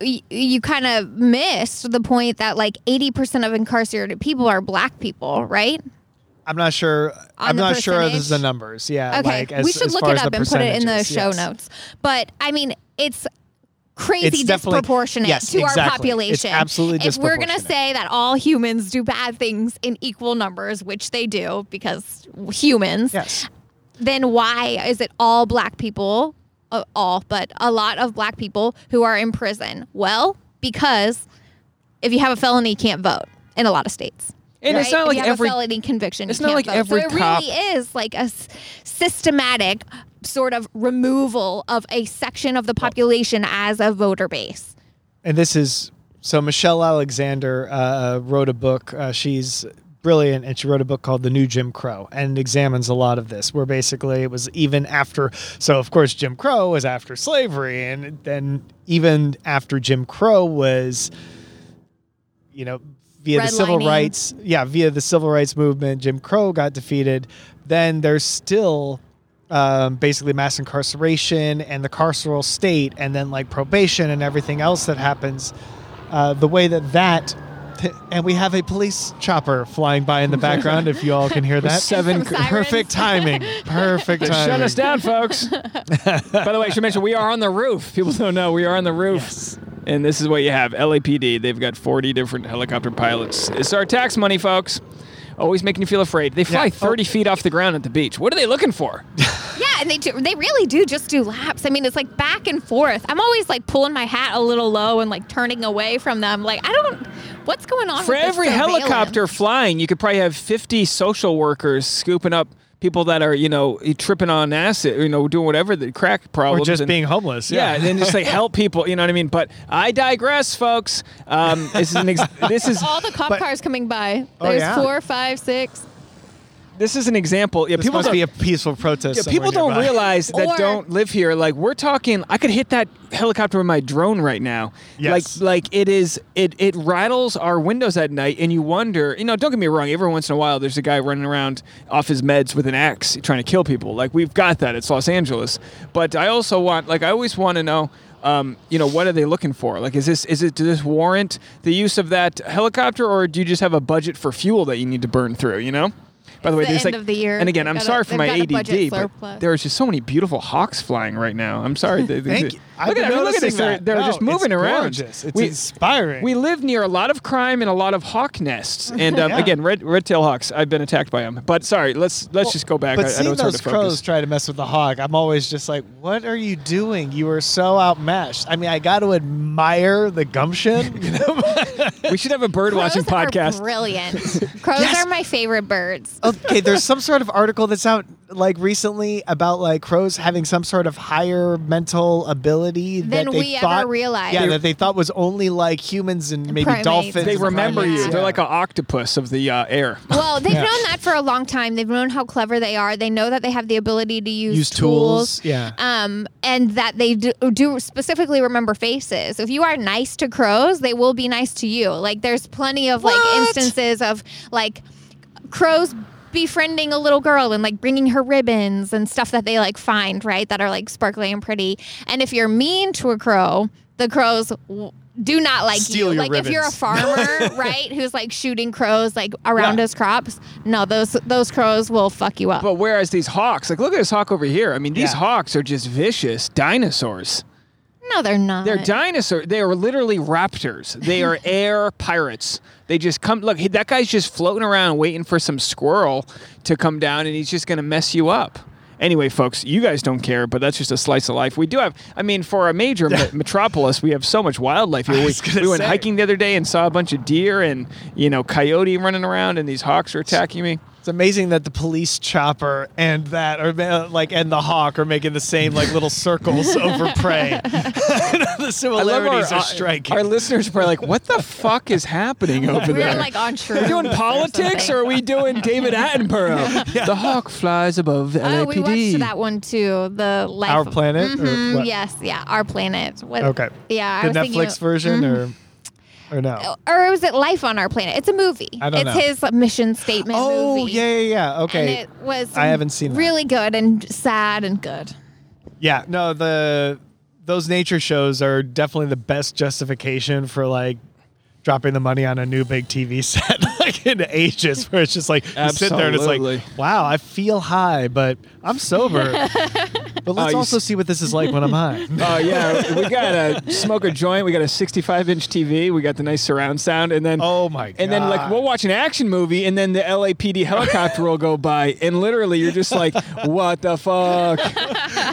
you kind of missed the point that like 80% of incarcerated people are black people, right? I'm not sure. I'm not sure of the numbers. Yeah. Okay. Like, we should look it up and put it in the show notes. But I mean, it's crazy disproportionate to our population. It's absolutely disproportionate. If we're going to say that all humans do bad things in equal numbers, which they do because humans, then why is it all black people, but a lot of black people who are in prison? Well, because if you have a felony, you can't vote in a lot of states. And it's not like every felony conviction. It's not like every cop. So it really is like a systematic sort of removal of a section of the population as a voter base. And this is so Michelle Alexander wrote a book. She's brilliant, and she wrote a book called The New Jim Crow, and examines a lot of this, where basically it was even after, so of course Jim Crow was after slavery, and then even after Jim Crow was, you know, via the civil rights movement, Jim Crow got defeated. Then there's still basically mass incarceration and the carceral state, and then like probation and everything else that happens. The way that and we have a police chopper flying by in the background. If you all can hear that, perfect timing. Perfect timing. Shut us down, folks. By the way, I should mention we are on the roof. People don't know we are on the roof. Yes. And this is what you have. LAPD, they've got 40 different helicopter pilots. It's our tax money, folks. Always making you feel afraid. They fly 30 feet off the ground at the beach. What are they looking for? Yeah, and they really do just do laps. I mean, it's like back and forth. I'm always like pulling my hat a little low and like turning away from them. Like, I don't... What's going on with this surveillance? For every helicopter flying, you could probably have 50 social workers scooping up people that are, you know, tripping on acid, you know, doing whatever, the crack problems. Or just being homeless. Yeah, and then just like help people, you know what I mean? But I digress, folks. This is all the cop cars coming by. There's 4, 5, 6. This is an example. Yeah, this must be a peaceful protest. Yeah, people don't realize that don't live here. Like we're talking, I could hit that helicopter with my drone right now. Yes. Like it is. It rattles our windows at night, and you wonder. You know, don't get me wrong. Every once in a while, there's a guy running around off his meds with an axe, trying to kill people. Like we've got that. It's Los Angeles. But I also want, like, I always want to know. You know, what are they looking for? Like, does this warrant the use of that helicopter, or do you just have a budget for fuel that you need to burn through? You know. By the way, there's like, and again, I'm sorry for my ADD, but there are just so many beautiful hawks flying right now. I'm sorry. Look at this. They're just moving around. It's inspiring. We live near a lot of crime and a lot of hawk nests. And again, red-tailed hawks. I've been attacked by them. But sorry, let's just go back. But seeing those crows try to mess with the hawk, I'm always just like, what are you doing? You are so outmatched. I mean, I got to admire the gumption. You know? We should have a bird watching podcast. Crows are brilliant. Crows are my favorite birds. Okay, there's some sort of article that's out like recently about like crows having some sort of higher mental ability than we ever realized. Yeah, that they thought was only like humans and maybe primates. Dolphins. They remember you. Yeah. They're like an octopus of the air. Well, they've known that for a long time. They've known how clever they are. They know that they have the ability to use tools. Yeah. And that they do specifically remember faces. If you are nice to crows, they will be nice to you. Like there's plenty of like instances of like crows befriending a little girl and like bringing her ribbons and stuff that they like find, right? That are like sparkly and pretty. And if you're mean to a crow, the crows do not like steal you. Like ribbons. If you're a farmer, right, who's like shooting crows like around his crops, no, those crows will fuck you up. But whereas these hawks, like look at this hawk over here. I mean, these hawks are just vicious dinosaurs. No, they're not. They're dinosaurs. They are literally raptors. They are air pirates. They just come. Look, that guy's just floating around waiting for some squirrel to come down, and he's just going to mess you up. Anyway, folks, you guys don't care, but that's just a slice of life. We do have, I mean, for a major metropolis, we have so much wildlife here. We went hiking the other day and saw a bunch of deer and, you know, coyote running around, and these hawks are attacking me. It's amazing that the police chopper and that, or like, and the hawk are making the same like little circles over prey. The similarities are striking. Our listeners are probably like, "What the fuck is happening over there?" We're like on shrooms. Are we doing politics, or are we doing David Attenborough? The hawk flies above the LAPD. Oh, we watched that one too. The life Our Planet. Or what? Yes, Our Planet. What? Okay. Yeah, the Netflix version, or. Or no? Or was it Life on Our Planet? It's a movie. I don't know. It's his mission statement movie. Oh, yeah. Okay. And it was I haven't seen really that. Good and sad and good. Yeah. No, those nature shows are definitely the best justification for, like, dropping the money on a new big TV set like in ages, where it's just like you sit there and it's like, wow, I feel high, but I'm sober. But let's also see what this is like when I'm high. Oh yeah, we got a smoke a joint. We got a 65-inch TV. We got the nice surround sound, and then oh my god, and then like we'll watch an action movie, and then the LAPD helicopter will go by, and literally you're just like, what the fuck?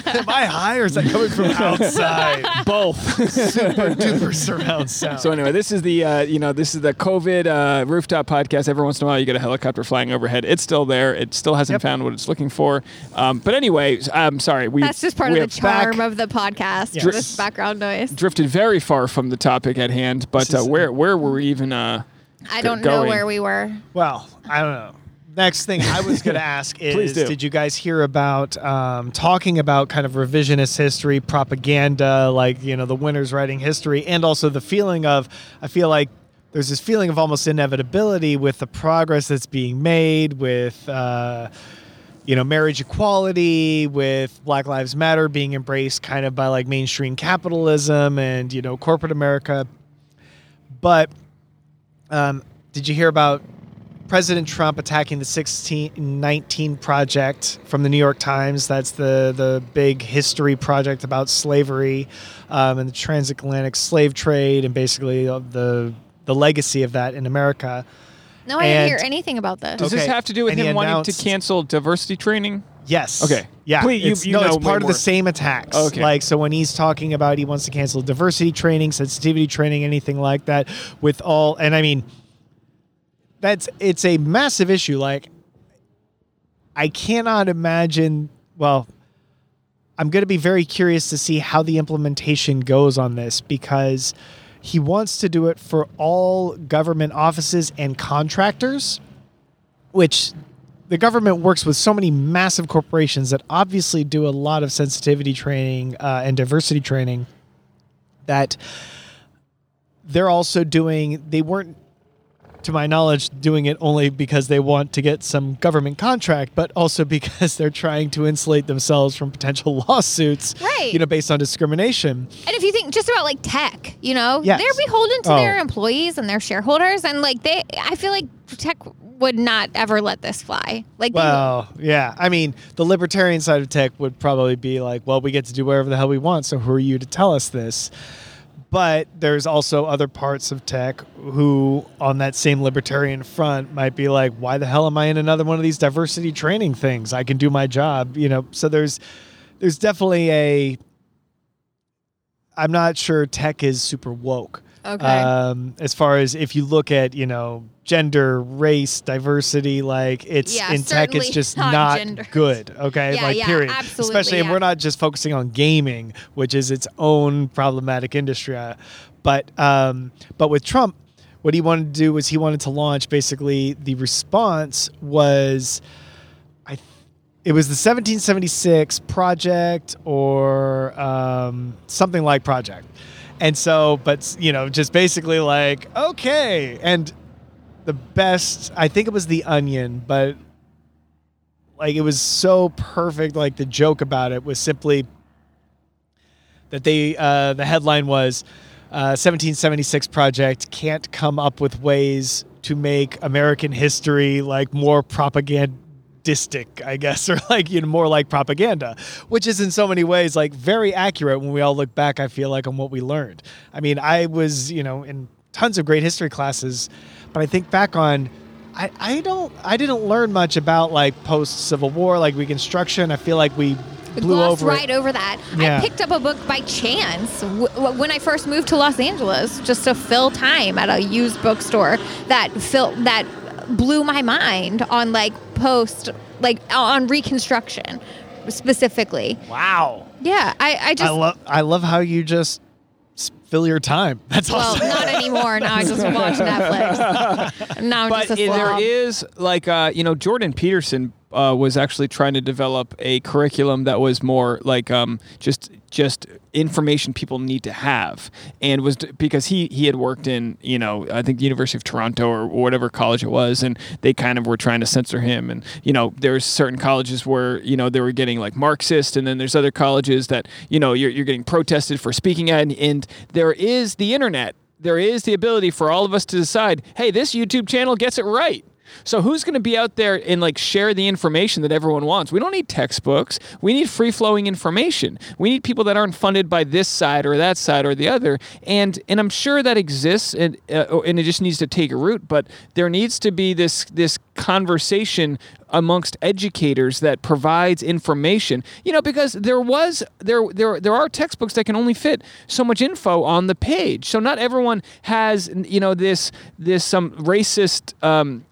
Am I high or is that coming from outside? Both. Super duper surround sound. So anyway, this is the the COVID rooftop podcast. Every once in a while, you get a helicopter flying overhead. It's still there. It still hasn't found what it's looking for. But anyway, I'm sorry. That's just part of the charm of the podcast. Yeah. This background noise drifted very far from the topic at hand. But where were we even? I don't know where we were. Well, I don't know. Next thing I was going to ask is, did you guys hear about talking about kind of revisionist history, propaganda, like, you know, the winners writing history, and also the feeling of, I feel like there's this feeling of almost inevitability with the progress that's being made with, marriage equality, with Black Lives Matter being embraced kind of by like mainstream capitalism and, you know, corporate America. But did you hear about President Trump attacking the 1619 Project from the New York Times? That's the big history project about slavery and the transatlantic slave trade and basically the legacy of that in America. No, I didn't hear anything about this. Does this have to do with him wanting to cancel diversity training? Yes. Okay. Yeah. Please, it's part of the same attacks. Okay. Like, so when he's talking about he wants to cancel diversity training, sensitivity training, anything like that with all, and I mean, it's a massive issue. Like, I cannot imagine. Well, I'm going to be very curious to see how the implementation goes on this, because he wants to do it for all government offices and contractors, which the government works with so many massive corporations that obviously do a lot of sensitivity training and diversity training that they're also doing. They weren't, to my knowledge, doing it only because they want to get some government contract, but also because they're trying to insulate themselves from potential lawsuits, right, based on discrimination. And if you think just about like tech, they're beholden to their employees and their shareholders. And like I feel like tech would not ever let this fly. Like, yeah. I mean, the libertarian side of tech would probably be like, well, we get to do whatever the hell we want, so who are you to tell us this? But there's also other parts of tech who, on that same libertarian front, might be like, why the hell am I in another one of these diversity training things? I can do my job, So there's definitely I'm not sure tech is super woke. Okay. As far as if you look at, gender, race, diversity, like it's in tech, it's just not genders. Good. Okay. Yeah, period. Absolutely, especially if we're not just focusing on gaming, which is its own problematic industry. But with Trump, what he wanted to do was he wanted to launch basically the response was, it was the 1776 Project or something like Project. And so, but, just basically like, okay. And the best, I think it was The Onion, but like it was so perfect. Like the joke about it was simply that the headline was 1776 Project can't come up with ways to make American history like more propagandistic, I guess, or like more like propaganda, which is in so many ways like very accurate when we all look back, I feel like, on what we learned. I mean, I was in tons of great history classes, but I think back on I didn't learn much about like post Civil War, like Reconstruction. I feel like we blew over over that. Yeah. I picked up a book by chance when I first moved to Los Angeles just to fill time at a used bookstore that blew my mind on like post, like on Reconstruction specifically. Wow. Yeah, I love how you just fill your time. That's awesome. Well, not anymore. Now I just watch Netflix. Now I'm just a slob. There is like Jordan Peterson was actually trying to develop a curriculum that was more like just information people need to have, and was because he had worked in, you know, I think the University of Toronto or whatever college it was, and they kind of were trying to censor him. And, you know, there's certain colleges where, you know, they were getting like Marxist, and then there's other colleges that, you know, you're getting protested for speaking at, and there is the internet. There is the ability for all of us to decide, hey, this YouTube channel gets it right. So who's going to be out there and like share the information that everyone wants? We don't need textbooks. We need free-flowing information. We need people that aren't funded by this side or that side or the other. And I'm sure that exists, and it just needs to take root. But there needs to be this conversation amongst educators that provides information, you know, because there are textbooks that can only fit so much info on the page. So not everyone has, you know, this some racist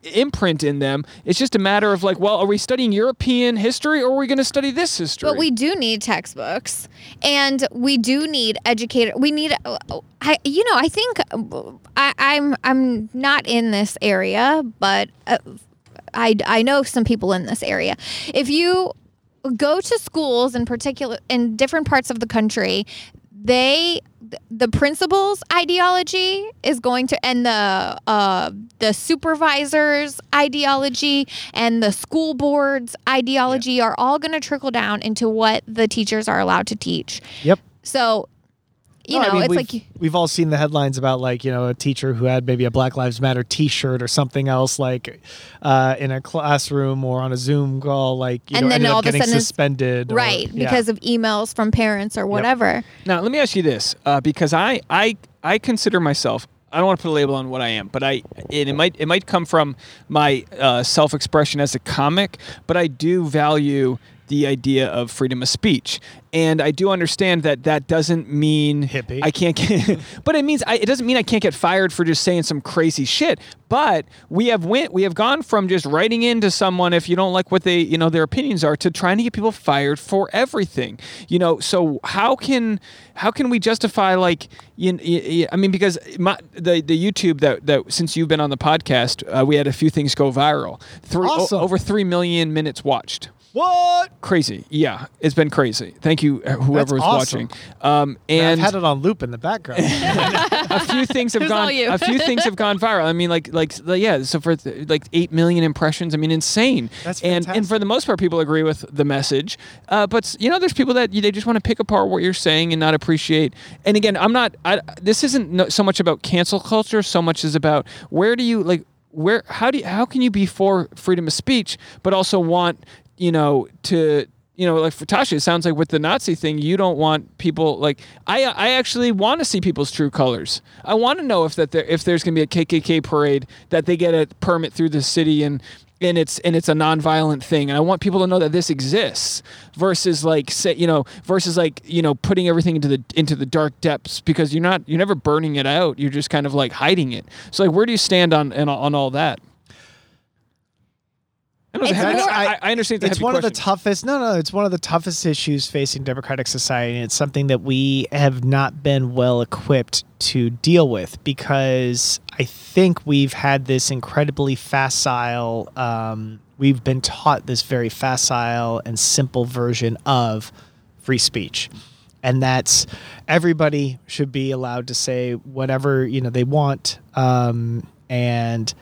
imprint in them. It's just a matter of like, well, are we studying European history, or are we going to study this history? But we do need textbooks, and we do need educators. We need, I'm not in this area, but I know some people in this area. If you go to schools in particular in different parts of the country, the principal's ideology is going to, and the supervisor's ideology and the school board's ideology are all going to trickle down into what the teachers are allowed to teach. Yep. So, we've all seen the headlines about, like, you know, a teacher who had maybe a Black Lives Matter T-shirt or something else, like in a classroom or on a Zoom call, like, you ended up getting suspended, right, because of emails from parents or whatever. Yep. Now, let me ask you this, because I consider myself, I don't want to put a label on what I am, but it might come from my self-expression as a comic, but I do value the idea of freedom of speech. And I do understand that doesn't mean hippie. I can't get, but it doesn't mean I can't get fired for just saying some crazy shit. But we have gone from just writing into someone if you don't like what they, you know, their opinions are, to trying to get people fired for everything. You know, so how can we justify, like, I mean, because the YouTube that since you've been on the podcast, we had a few things go viral. Over 3 million minutes watched. What? Crazy. Yeah, it's been crazy. Thank you, whoever was watching. And I've had it on loop in the background. A few things have gone viral. I mean, so for like 8 million impressions, I mean, insane. That's fantastic. And for the most part, people agree with the message. But you know, there's people that they just want to pick apart what you're saying and not appreciate. And again, this isn't so much about cancel culture, so much as about how can you be for freedom of speech but also want, you know, to, you know, like for Tasha, it sounds like with the Nazi thing, you don't want people, like, I actually want to see people's true colors. I want to know if there's going to be a KKK parade, that they get a permit through the city and it's a nonviolent thing. And I want people to know that this exists versus putting everything into the dark depths, because you're never burning it out. You're just kind of like hiding it. So like, where do you stand on all that? I understand. It's one of the toughest. No. It's one of the toughest issues facing democratic society. And it's something that we have not been well equipped to deal with, because I think we've had this incredibly facile. We've been taught this very facile and simple version of free speech, and that's everybody should be allowed to say whatever, you know, they want. And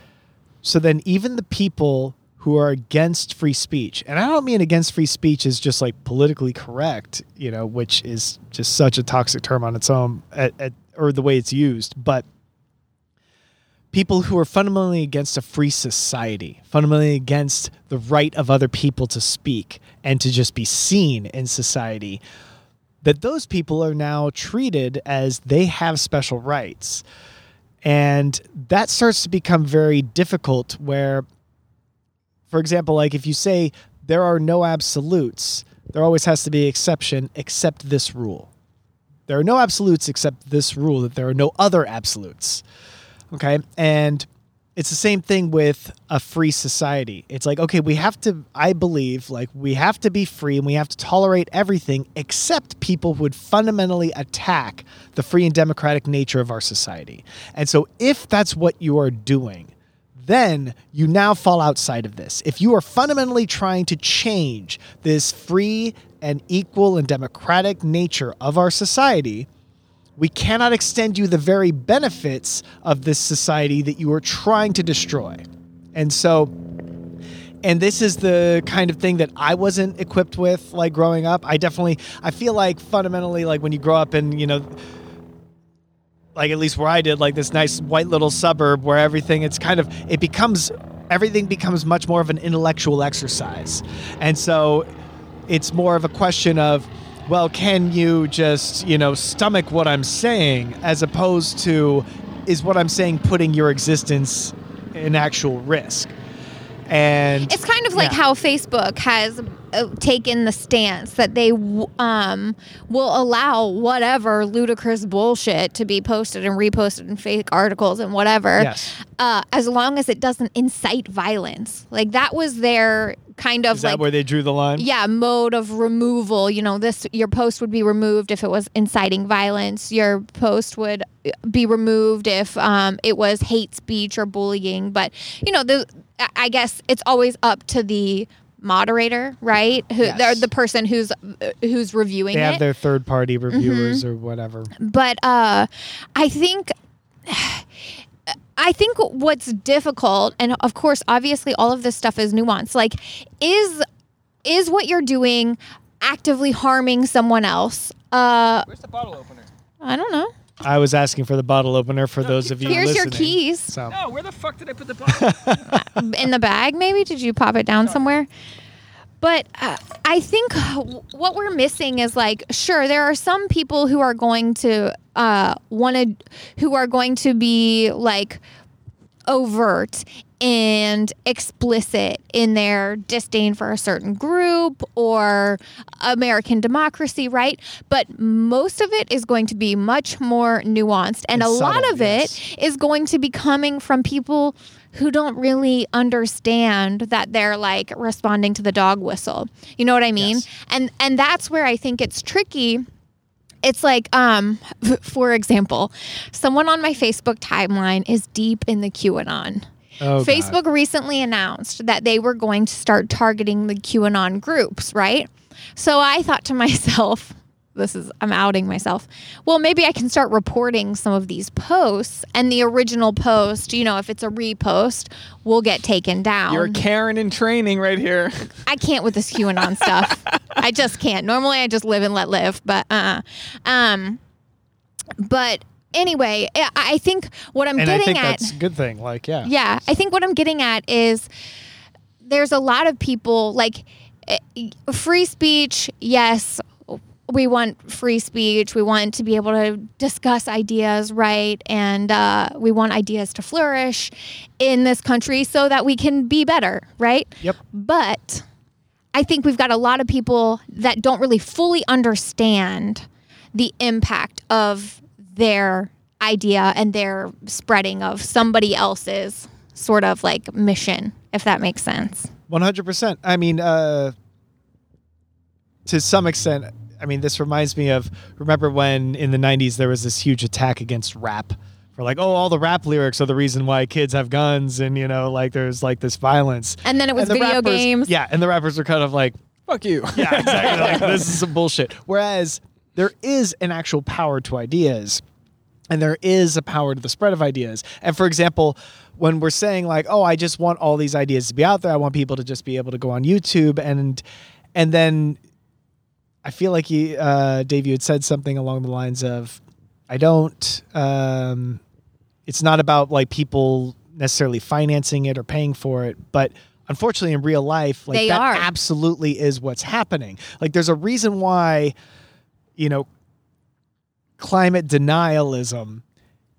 so then even the people who are against free speech. And I don't mean against free speech as just like politically correct, you know, which is just such a toxic term on its own or the way it's used, but people who are fundamentally against a free society, fundamentally against the right of other people to speak and to just be seen in society, that those people are now treated as they have special rights. And that starts to become very difficult where, for example, like if you say there are no absolutes, there always has to be an exception except this rule. There are no absolutes except this rule, that there are no other absolutes. Okay? And it's the same thing with a free society. It's like, okay, we have to be free and we have to tolerate everything except people who would fundamentally attack the free and democratic nature of our society. And so if that's what you are doing, then you now fall outside of this. If you are fundamentally trying to change this free and equal and democratic nature of our society, we cannot extend you the very benefits of this society that you are trying to destroy. And so, and this is the kind of thing that I wasn't equipped with, like, growing up. I feel like fundamentally, like, when you grow up and, you know, like, at least where I did, like, this nice white little suburb where everything, everything becomes much more of an intellectual exercise. And so it's more of a question of, well, can you just, you know, stomach what I'm saying, as opposed to, is what I'm saying putting your existence in actual risk? And it's kind of like how Facebook has taken the stance that they will allow whatever ludicrous bullshit to be posted and reposted and fake articles and whatever, as long as it doesn't incite violence. Like, that was their kind of— Is that, like, where they drew the line? Yeah, mode of removal. You know, this, your post would be removed if it was inciting violence. Your post would be removed if it was hate speech or bullying. But, you know, I guess it's always up to the moderator, right? The person who's reviewing it. They have their third-party reviewers or whatever. But I think what's difficult, and of course, obviously, all of this stuff is nuanced. Like, is what you're doing actively harming someone else? Where's the bottle opener? I don't know. I was asking for the bottle opener for those of you listening. Here's your keys. So. No, where the fuck did I put the bottle? In the bag, maybe? Did you pop it down somewhere? But I think what we're missing is, like, sure, there are some people who are going to be, like, overt and explicit in their disdain for a certain group or American democracy, right? But most of it is going to be much more nuanced, and a subtle, lot of it is going to be coming from people who don't really understand that they're, like, responding to the dog whistle. You know what I mean? Yes. And that's where I think it's tricky. It's like, for example, someone on my Facebook timeline is deep in the QAnon. Oh, Facebook recently announced that they were going to start targeting the QAnon groups, right? So I thought to myself, I'm outing myself. Well, maybe I can start reporting some of these posts, and the original post, you know, if it's a repost, will get taken down. You're Karen in training right here. I can't with this QAnon stuff. I just can't. Normally I just live and let live, but anyway, I think what I'm getting at... And I think that's a good thing, like, yeah. Yeah, I think what I'm getting at is there's a lot of people, like, free speech, yes, we want free speech, we want to be able to discuss ideas, right, and we want ideas to flourish in this country so that we can be better, right? Yep. But I think we've got a lot of people that don't really fully understand the impact of their idea and their spreading of somebody else's sort of, like, mission, if that makes sense. 100%. I mean, to some extent, I mean, this reminds me of, remember when in the 90s there was this huge attack against rap? We're like, oh, all the rap lyrics are the reason why kids have guns, and, you know, like, there's, like, this violence. And then it was video games. Yeah, and the rappers were kind of like, fuck you. Yeah, exactly. Like, this is some bullshit. Whereas there is an actual power to ideas, and there is a power to the spread of ideas. And, for example, when we're saying, like, oh, I just want all these ideas to be out there, I want people to just be able to go on YouTube, and then I feel like Dave, you had said something along the lines of, it's not about, like, people necessarily financing it or paying for it, but unfortunately in real life, like, that absolutely is what's happening. Like, there's a reason why, you know, climate denialism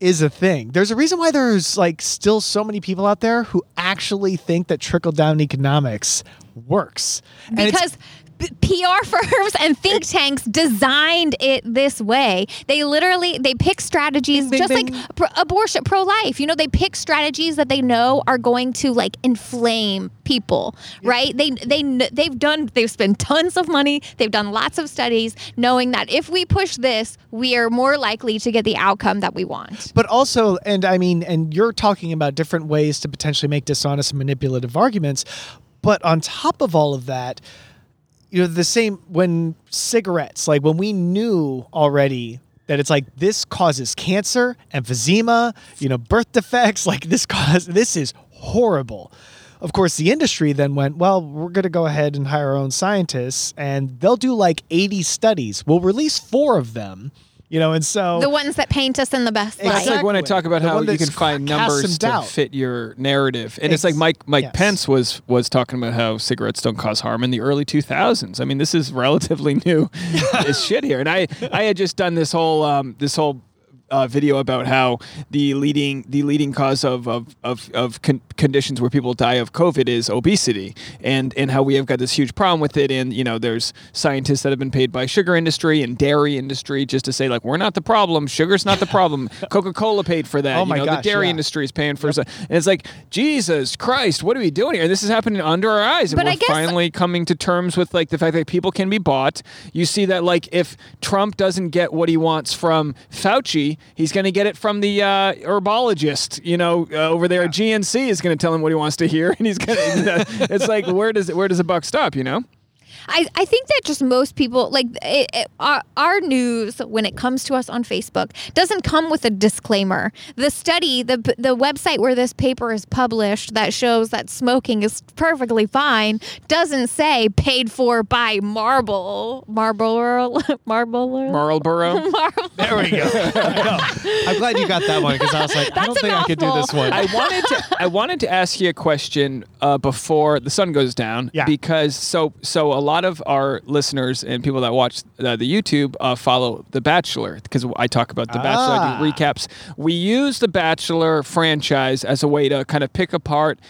is a thing. There's a reason why there's, like, still so many people out there who actually think that trickle-down economics works. Because PR firms and think tanks designed it this way. They literally, they pick strategies like abortion, pro-life. You know, they pick strategies that they know are going to like inflame people, right? They've spent tons of money. They've done lots of studies knowing that if we push this, we are more likely to get the outcome that we want. But also, and you're talking about different ways to potentially make dishonest and manipulative arguments. But on top of all of that, you know, the same when cigarettes, like when we knew already that it's like this causes cancer, emphysema, you know, birth defects, like this is horrible. Of course, the industry then went, well, we're going to go ahead and hire our own scientists and they'll do like 80 studies. We'll release 4 of them. You know, and so the ones that paint us in the best light. It's like when I talk about how you can find numbers to fit your narrative, and it's like Mike Pence was talking about how cigarettes don't cause harm in the early 2000s. I mean, this is relatively new as shit here, and I had just done this whole video about how the leading cause of conditions where people die of COVID is obesity, and how we have got this huge problem with it. And, you know, there's scientists that have been paid by sugar industry and dairy industry just to say, like, we're not the problem. Sugar's not the problem. Coca-Cola paid for that. Oh, my gosh, the dairy industry is paying for it. And it's like, Jesus Christ, what are we doing here? And this is happening under our eyes. And we're finally coming to terms with, like, the fact that people can be bought. You see that, like, if Trump doesn't get what he wants from Fauci, he's going to get it from the herbologist, you know, over there at GNC is going to tell him what he wants to hear. And he's going to, it's like, where does the buck stop, you know? I think that just most people, like, our news, when it comes to us on Facebook, doesn't come with a disclaimer. The study, the website where this paper is published that shows that smoking is perfectly fine, doesn't say paid for by Marlboro. There we go. I'm glad you got that one, because I was like, I don't think I could do this one. I wanted to ask you a question before the sun goes down, because so a lot of our listeners and people that watch the YouTube follow The Bachelor, because I talk about The Bachelor, I do recaps. We use The Bachelor franchise as a way to kind of pick apart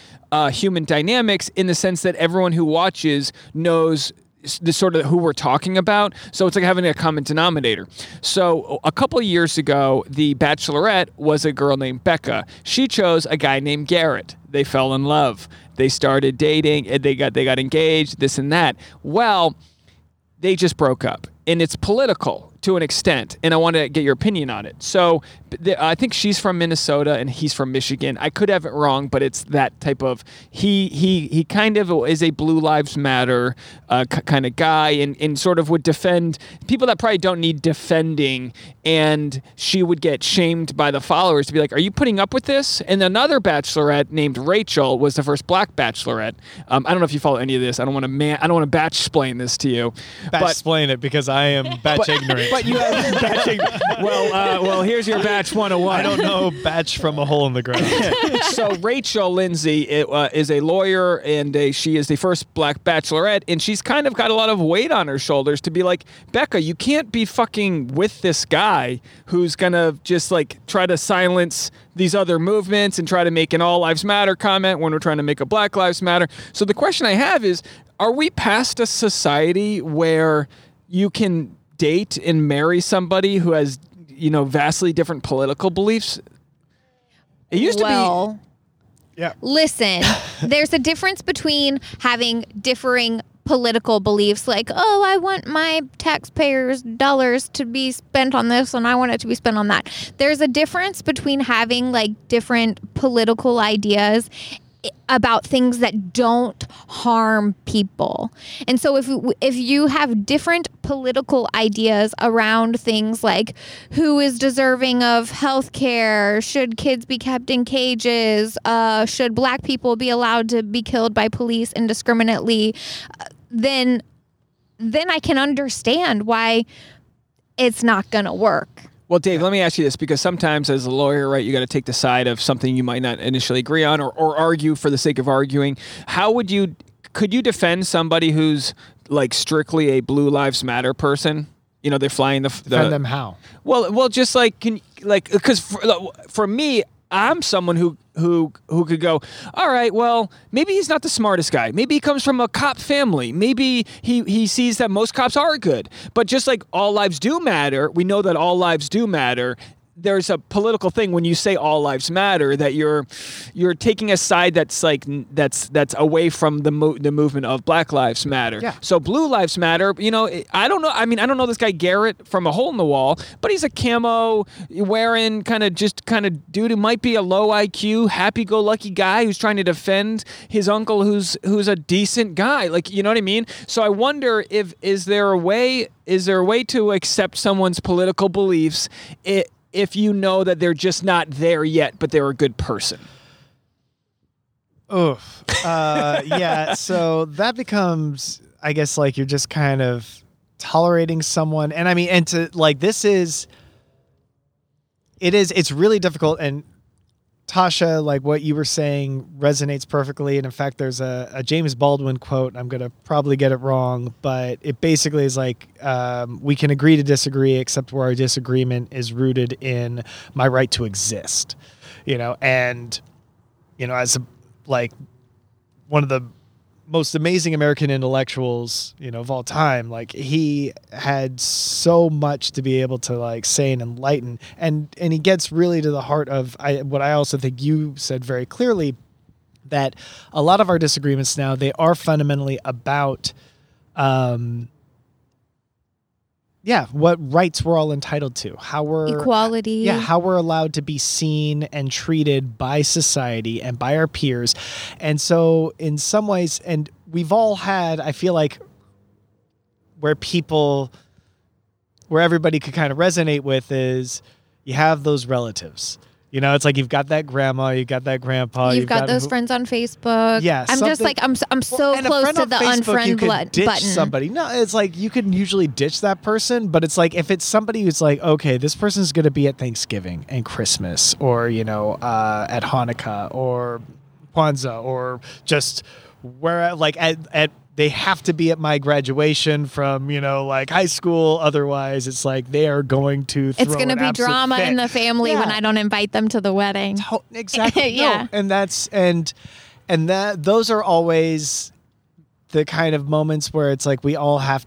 human dynamics, in the sense that everyone who watches knows the sort of who we're talking about. So it's like having a common denominator. So a couple of years ago, The Bachelorette was a girl named Becca. She chose a guy named Garrett. They fell in love. They started dating. They got engaged, this and that. Well, they just broke up. And it's political to an extent, and I want to get your opinion on it. So I think she's from Minnesota and he's from Michigan. I could have it wrong, but it's that type of he kind of is a Blue Lives Matter kind of guy, and sort of would defend people that probably don't need defending. And she would get shamed by the followers to be like, "Are you putting up with this?" And another bachelorette named Rachel was the first black bachelorette. I don't know if you follow any of this. I don't want to batch-splain this to you. Batch-splain it, because I am batch ignorant. But you have batch ignorant. Well, here's your batch 101. I don't know batch from a hole in the ground. So Rachel Lindsay is a lawyer, and she is the first black bachelorette, and she's kind of got a lot of weight on her shoulders to be like, Becca, you can't be fucking with this guy who's going to just like try to silence these other movements and try to make an all lives matter comment when we're trying to make a black lives matter. So the question I have is, are we past a society where you can date and marry somebody who has, you know, vastly different political beliefs? It used to be. Yeah. Listen, there's a difference between having differing political beliefs, like, oh, I want my taxpayers' dollars to be spent on this and I want it to be spent on that. There's a difference between having like different political ideas about things that don't harm people. And so if you have different political ideas around things like who is deserving of health care, should kids be kept in cages, should black people be allowed to be killed by police indiscriminately, then I can understand why it's not going to work. Well, Dave, let me ask you this, because sometimes as a lawyer, right, you got to take the side of something you might not initially agree on, or argue for the sake of arguing. How would you, could you defend somebody who's like strictly a Blue Lives Matter person? You know, they're flying the defend them how? Well, just like, because for me, I'm someone who could go, all right, well, maybe he's not the smartest guy. Maybe he comes from a cop family. Maybe he sees that most cops are good. But just like all lives do matter, we know that all lives do matter. There's a political thing when you say all lives matter that you're taking a side that's like that's away from the movement of Black Lives Matter. Yeah. So Blue Lives Matter, you know, I don't know. I mean, I don't know this guy Garrett from A Hole in the Wall, but he's a camo wearing kind of dude who might be a low IQ, happy-go-lucky guy who's trying to defend his uncle who's a decent guy. Like, you know what I mean? So I wonder if is there a way to accept someone's political beliefs if you know that they're just not there yet, but they're a good person. Oof. Yeah. So that becomes, I guess, like you're just kind of tolerating someone. And I mean, and to like, it's really difficult. And Tasha, like what you were saying resonates perfectly. And in fact, there's a James Baldwin quote. I'm going to probably get it wrong, but it basically is like, we can agree to disagree except where our disagreement is rooted in my right to exist, you know? And, you know, as like one of the most amazing American intellectuals, you know, of all time, like he had so much to be able to like say and enlighten. And he gets really to the heart of what I also think you said very clearly, that a lot of our disagreements now, they are fundamentally about, what rights we're all entitled to, how we're equality. Yeah, how we're allowed to be seen and treated by society and by our peers. And so in some ways, and we've all had, I feel like where everybody could kind of resonate with is you have those relatives. You know, it's like you've got that grandma, you've got that grandpa. You've got those friends on Facebook. Yeah, I'm just like, I'm so close to the unfriend button. Somebody. No, it's like you can usually ditch that person, but it's like if it's somebody who's like, okay, this person's going to be at Thanksgiving and Christmas or, you know, at Hanukkah or Kwanzaa or just where, like at they have to be at my graduation from, you know, like high school. Otherwise, it's like they are going to throw an absolute fit. It's going to be drama in the family when I don't invite them to the wedding. Exactly. Yeah. No. And that's and that those are always the kind of moments where it's like we all have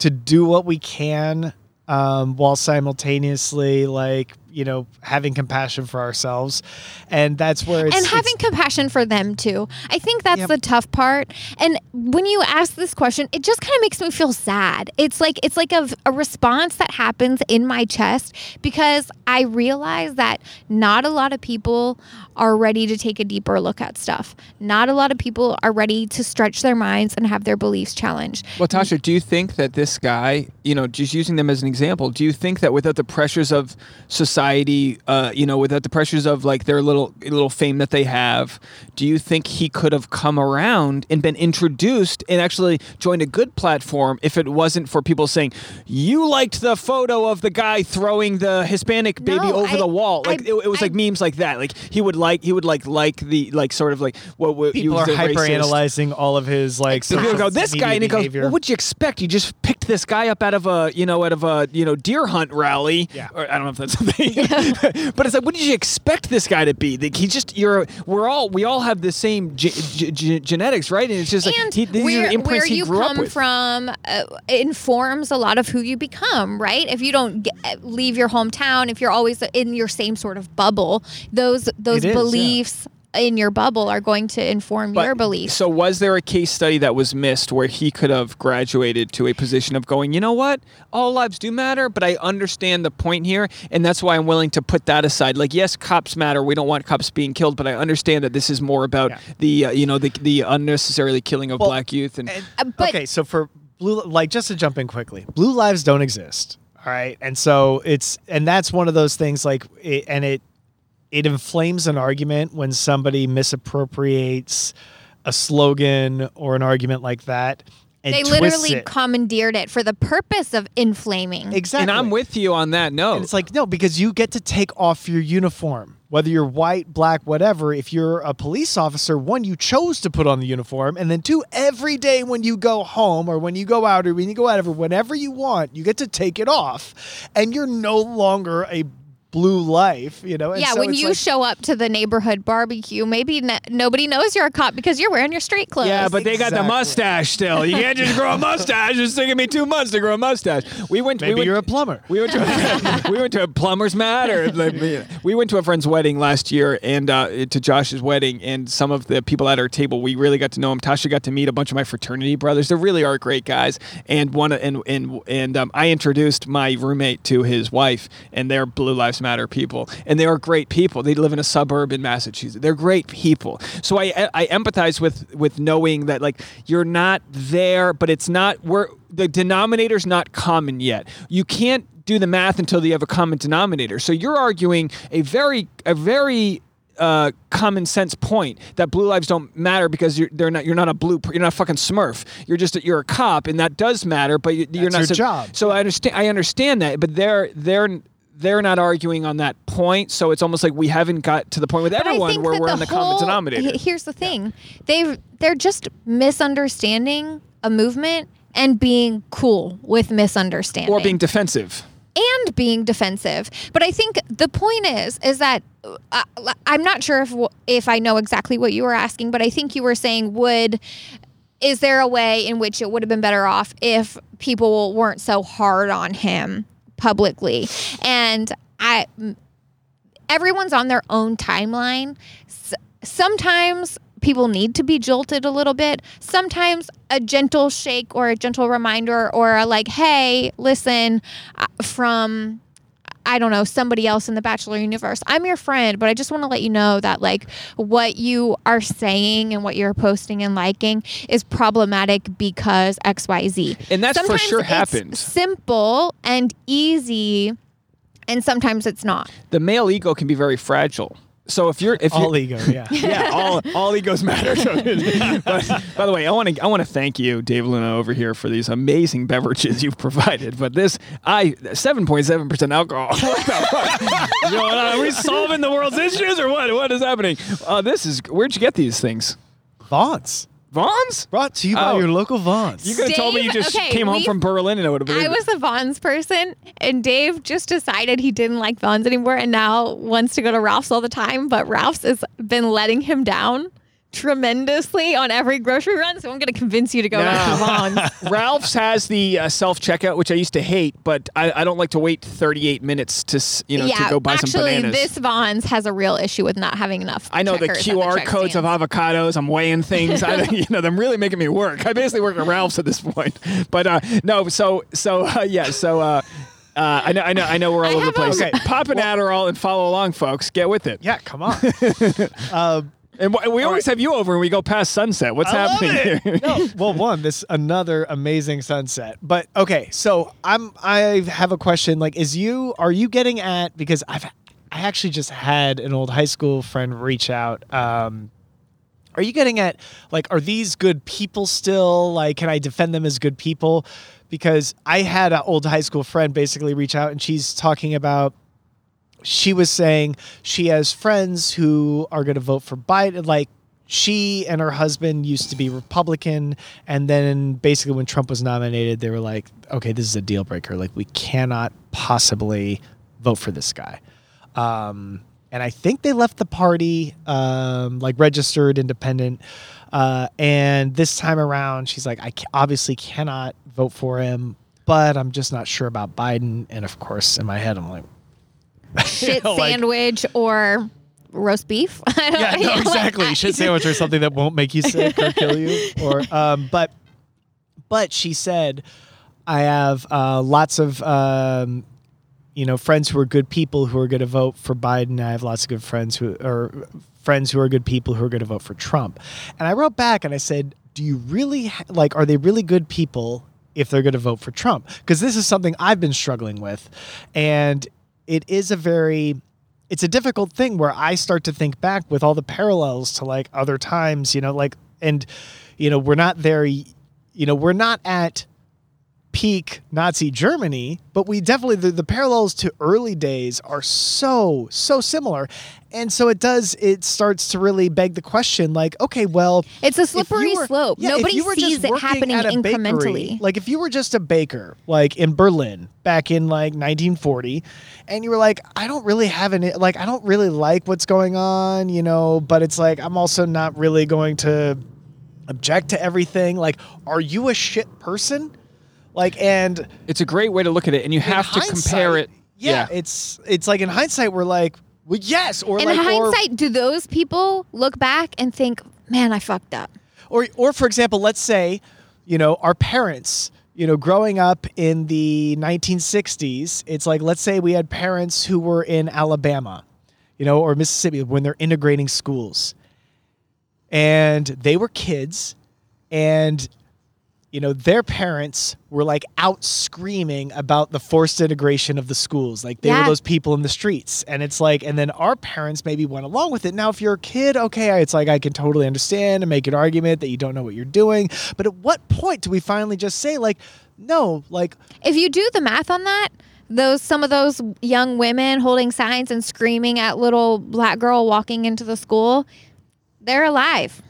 to do what we can while simultaneously like, you know, having compassion for ourselves. And that's where it's... And having compassion for them, too. I think that's the tough part. And when you ask this question, it just kind of makes me feel sad. It's like a response that happens in my chest because I realize that not a lot of people are ready to take a deeper look at stuff. Not a lot of people are ready to stretch their minds and have their beliefs challenged. Well, Tasha, do you think that this guy, you know, just using them as an example, do you think that without the pressures of society, you know, without the pressures of like their little fame that they have, do you think he could have come around and been introduced and actually joined a good platform if it wasn't for people saying, you liked the photo of the guy throwing the Hispanic baby over the wall? Like it was like memes like that. Like he would like the what would people are hyper-analyzing all of his like. So people go this guy and he goes, well, what'd you expect? You just picked this guy up out of a deer hunt rally. Yeah. Or, I don't know if that's. But it's like, what did you expect this guy to be? Like, we all have the same genetics, right? And it's just like, where you come from informs a lot of who you become, right? If you don't leave your hometown, if you're always in your same sort of bubble, those beliefs in your bubble are going to inform your beliefs. So was there a case study that was missed where he could have graduated to a position of going, you know what? All lives do matter, but I understand the point here, and that's why I'm willing to put that aside. Like, yes, cops matter. We don't want cops being killed, but I understand that this is more about the unnecessarily killing of black youth. So for Blue, like just to jump in quickly, Blue Lives don't exist, all right? And so that's one of those things like, it inflames an argument when somebody misappropriates a slogan or an argument like that. They literally commandeered it for the purpose of inflaming. Exactly. And I'm with you on that note. And it's like, no, because you get to take off your uniform, whether you're white, black, whatever. If you're a police officer, one, you chose to put on the uniform. And then two, every day when you go home or when you go out or when you go out, whenever you want, you get to take it off. And you're no longer a blue life, you know? And yeah, so when you show up to the neighborhood barbecue, maybe nobody knows you're a cop because you're wearing your street clothes. Yeah, but exactly. They got the mustache still. You can't just grow a mustache. It's taking me 2 months to grow a mustache. You're a plumber. We went to a plumber's mat. We went to a friend's wedding last year, and to Josh's wedding, and some of the people at our table, we really got to know them. Tasha got to meet a bunch of my fraternity brothers. They really are great guys. And I introduced my roommate to his wife, and they're Blue Lives Matter people, and they are great people. They live in a suburb in Massachusetts. They're great people. So I empathize with knowing that, like, you're not there, but it's not where the denominator's not common yet. You can't do the math until you have a common denominator. So you're arguing a very common sense point that blue lives don't matter because you're not a fucking Smurf. You're a cop, and that does matter, but you're not your job. So I understand that, but they're not arguing on that point, so it's almost like we haven't got to the point with everyone where we're on the common denominator. Here's the thing. Yeah. They're just misunderstanding a movement and being cool with misunderstanding. Or being defensive. And being defensive. But I think the point is that I'm not sure if I know exactly what you were asking, but I think you were saying, is there a way in which it would have been better off if people weren't so hard on him publicly? And everyone's on their own timeline. Sometimes people need to be jolted a little bit. Sometimes a gentle shake or a gentle reminder or a like, hey, listen, from, I don't know, somebody else in the Bachelor universe. I'm your friend, but I just want to let you know that, like, what you are saying and what you're posting and liking is problematic because X, Y, Z. And that's sometimes for sure happened. Simple and easy, and sometimes it's not. The male ego can be very fragile. So if you're all ego, yeah. Yeah, all egos matter. So, but, by the way, I want to thank you, Dave Luna, over here for these amazing beverages you've provided. But 7.7% alcohol. You know, are we solving the world's issues or what? What is happening? Where'd you get these things? Vons? Brought to you by your local Vons. You could have told me you just came home from Berlin and I would have believed it. I was a Vons person, and Dave just decided he didn't like Vons anymore and now wants to go to Ralph's all the time, but Ralph's has been letting him down tremendously on every grocery run, so I'm going to convince you to go to Vons. Ralph's has the self-checkout, which I used to hate, but I don't like to wait 38 minutes to go buy some bananas. Actually, this Vons has a real issue with not having enough. I know the QR codes stands. Of avocados. I'm weighing things. They're really making me work. I basically work at Ralph's at this point. But I know we're all over the place. Okay, pop an Adderall and follow along, folks. Get with it. Yeah, come on. And we always have you over and we go past sunset. What's happening here? No. Well, this another amazing sunset. But okay, so I have a question. Like, are you getting at, because I actually just had an old high school friend reach out. Are you getting at, like, are these good people still? Like, can I defend them as good people? Because I had an old high school friend basically reach out, and she's talking about, she was saying she has friends who are going to vote for Biden. Like, she and her husband used to be Republican. And then basically when Trump was nominated, they were like, okay, this is a deal breaker. Like, we cannot possibly vote for this guy. And I think they left the party, like registered independent. And this time around, she's like, obviously cannot vote for him, but I'm just not sure about Biden. And of course, in my head, I'm like, shit sandwich or roast beef. Exactly. Like, shit sandwich or something that won't make you sick or kill you. Or but she said, I have lots of friends who are good people who are going to vote for Biden. I have lots of good friends who are good people who are going to vote for Trump. And I wrote back and I said, do you really are they really good people if they're going to vote for Trump? Because this is something I've been struggling with, and it is it's a difficult thing where I start to think back with all the parallels to, like, other times, we're not there, we're not at peak Nazi Germany, but we definitely, the parallels to early days are so similar. And so it starts to really beg the question, like, okay, well, it's a slippery slope. Yeah, nobody sees it happening incrementally. Bakery, like if you were just a baker, like in Berlin back in like 1940, and you were like, I don't really like what's going on, you know, but it's like, I'm also not really going to object to everything. Like, are you a shit person? Like, and it's a great way to look at it, and you have to compare it. Yeah. It's like in hindsight, we're like, well, yes, or in like, hindsight, do those people look back and think, man, I fucked up? Or for example, let's say, you know, our parents, you know, growing up in the 1960s, it's like, let's say we had parents who were in Alabama, you know, or Mississippi when they're integrating schools, and they were kids, and you know, their parents were like out screaming about the forced integration of the schools. Like they were those people in the streets. And it's like, and then our parents maybe went along with it. Now, if you're a kid, okay, it's like, I can totally understand and make an argument that you don't know what you're doing. But at what point do we finally just say like, no, like. If you do the math on that, some of those young women holding signs and screaming at little black girl walking into the school, they're alive.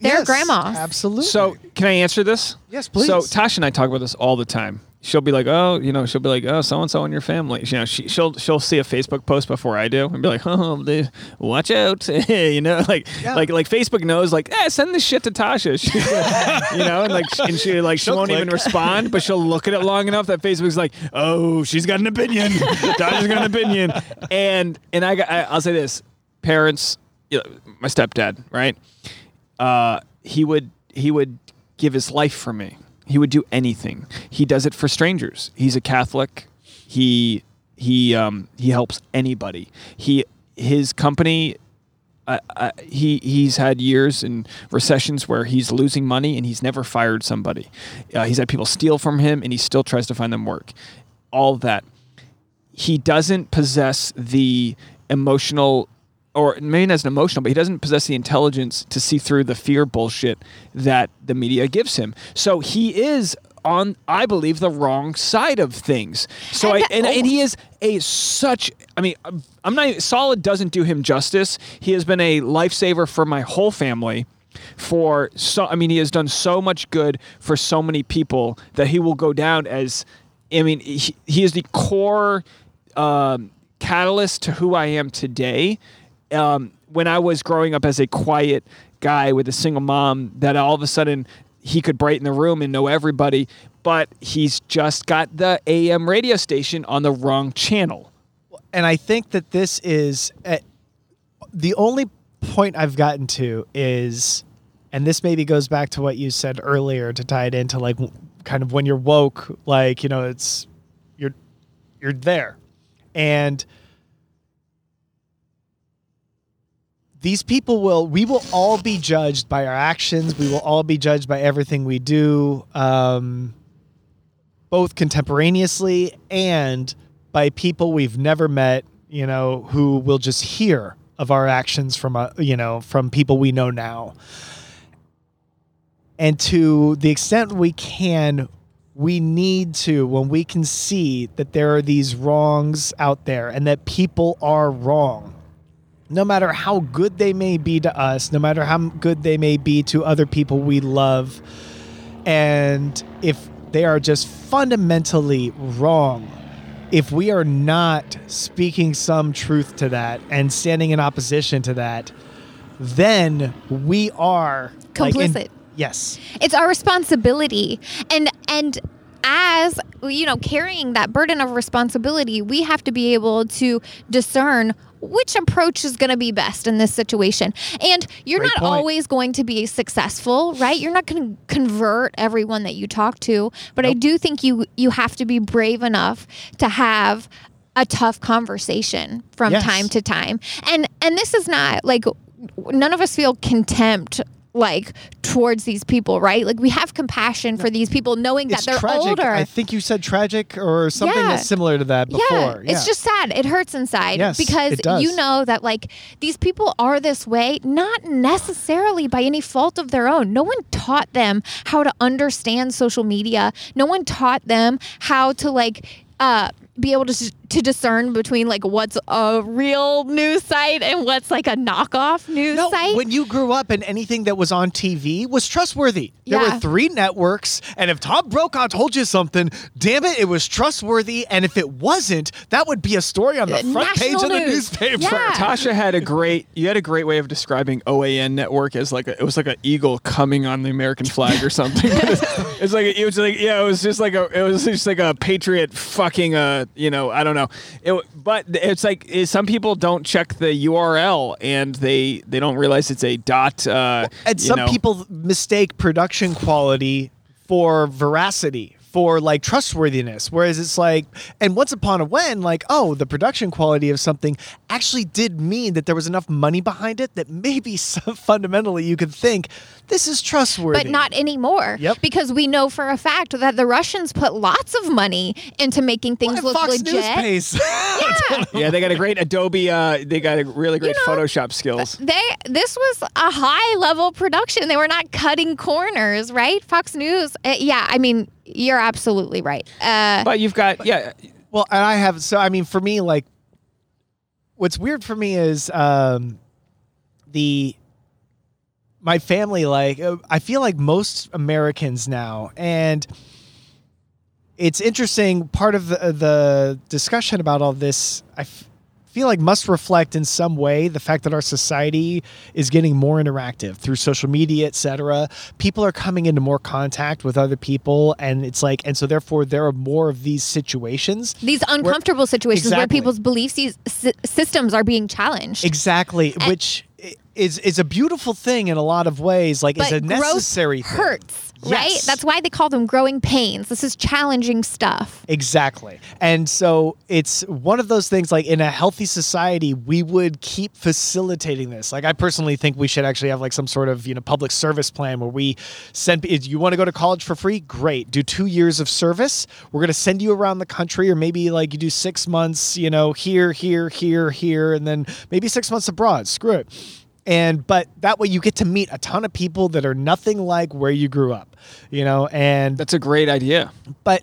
They're grandmas. Absolutely. So can I answer this? Yes, please. So Tasha and I talk about this all the time. She'll be like, oh, so-and-so in your family. You know, she'll see a Facebook post before I do and be like, oh, watch out. You know, like Facebook knows, like, send this shit to Tasha. She, you know, and she won't even respond, but she'll look at it long enough that Facebook's like, oh, she's got an opinion. Tasha's got an opinion. And I'll say this, parents, you know, my stepdad, right? He would give his life for me. He would do anything. He does it for strangers. He's a Catholic. He helps anybody. His company. He's had years in recessions where he's losing money and he's never fired somebody. He's had people steal from him and he still tries to find them work. All that. He doesn't possess the emotional. Or maybe not as an emotional, but he doesn't possess the intelligence to see through the fear bullshit that the media gives him. So he is on, I believe, the wrong side of things. So and he is Solid doesn't do him justice. He has been a lifesaver for my whole family. He has done so much good for so many people that he will go down as. I mean, he is the core catalyst to who I am today. When I was growing up as a quiet guy with a single mom, that all of a sudden he could brighten the room and know everybody, but he's just got the AM radio station on the wrong channel. And I think that this is the only point I've gotten to is, and this maybe goes back to what you said earlier to tie it into like kind of when you're woke, like, you know, it's you're there. And these people we will all be judged by our actions. We will all be judged by everything we do, both contemporaneously and by people we've never met, you know, who will just hear of our actions from people we know now. And to the extent we can, we need to, when we can see that there are these wrongs out there and that people are wrong. No matter how good they may be to us, no matter how good they may be to other people we love, and if they are just fundamentally wrong, if we are not speaking some truth to that and standing in opposition to that, then we are complicit. Yes. It's our responsibility. And as, you know, carrying that burden of responsibility, we have to be able to discern which approach is going to be best in this situation. And you're Great not point. Always going to be successful, right? You're not going to convert everyone that you talk to. But nope. I do think you have to be brave enough to have a tough conversation from time to time. And this is not like, none of us feel contempt like towards these people, right? Like we have compassion for these people, knowing that they're tragic. Older. I think you said tragic or something that's similar to that before. Yeah. It's just sad. It hurts inside because you know that like these people are this way, not necessarily by any fault of their own. No one taught them how to understand social media. No one taught them how to like be able to discern between like what's a real news site and what's like a knockoff news site. When you grew up and anything that was on TV was trustworthy. There were three networks, and if Tom Brokaw told you something, damn it was trustworthy, and if it wasn't, that would be a story on the front page of the newspaper. Yeah. Tasha had a great way of describing OAN network as like it was like an eagle coming on the American flag or something. It was just like a patriot fucking I don't know. But it's like some people don't check the URL and they don't realize it's a .. And some people mistake production quality for veracity, for like trustworthiness. Whereas it's like, and once upon a when, like, oh, the production quality of something actually did mean that there was enough money behind it that maybe fundamentally you could think this is trustworthy. But not anymore. Yep. Because we know for a fact that the Russians put lots of money into making things look Fox legit. News they got a great Adobe, they got a really great Photoshop skills. This was a high level production. They were not cutting corners, right? Fox News. You're absolutely right. But you've got, Well, and I have, for me, like, what's weird for me is my family, like, I feel like most Americans now, and it's interesting, part of the discussion about all this, I feel like must reflect in some way the fact that our society is getting more interactive through social media, etc. People are coming into more contact with other people, and it's like, and so therefore there are more of these situations, these uncomfortable situations where people's belief systems are being challenged. Exactly, and which is a beautiful thing in a lot of ways. Like, is a necessary thing. Hurts. Yes. Right? That's why they call them growing pains. This is challenging stuff. Exactly. And so it's one of those things, like in a healthy society, we would keep facilitating this. Like I personally think we should actually have like some sort of, public service plan where we send, you want to go to college for free? Great. Do 2 years of service. We're going to send you around the country, or maybe like you do 6 months, here, and then maybe 6 months abroad. Screw it. But that way you get to meet a ton of people that are nothing like where you grew up, and that's a great idea. But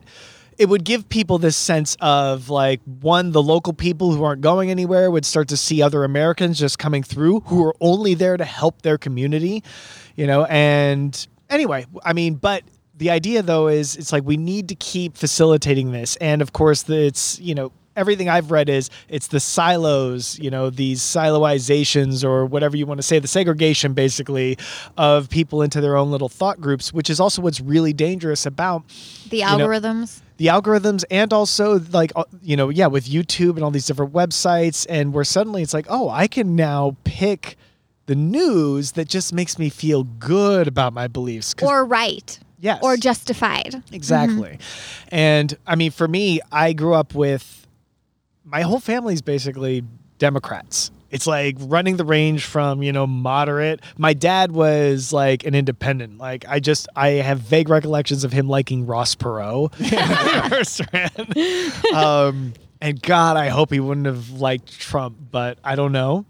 it would give people this sense of like, one, the local people who aren't going anywhere would start to see other Americans just coming through who are only there to help their community, and anyway, but the idea though is it's like, we need to keep facilitating this. And of course it's, everything I've read is it's the silos, these siloizations or whatever you want to say, the segregation basically of people into their own little thought groups, which is also what's really dangerous about the algorithms. The algorithms, and also like, with YouTube and all these different websites, and where suddenly it's like, oh, I can now pick the news that just makes me feel good about my beliefs. Or right. Yes. Or justified. Exactly. Mm-hmm. And for me, I grew up with, my whole family's basically Democrats. It's like running the range from, moderate. My dad was like an independent. Like I have vague recollections of him liking Ross Perot. And God, I hope he wouldn't have liked Trump, but I don't know.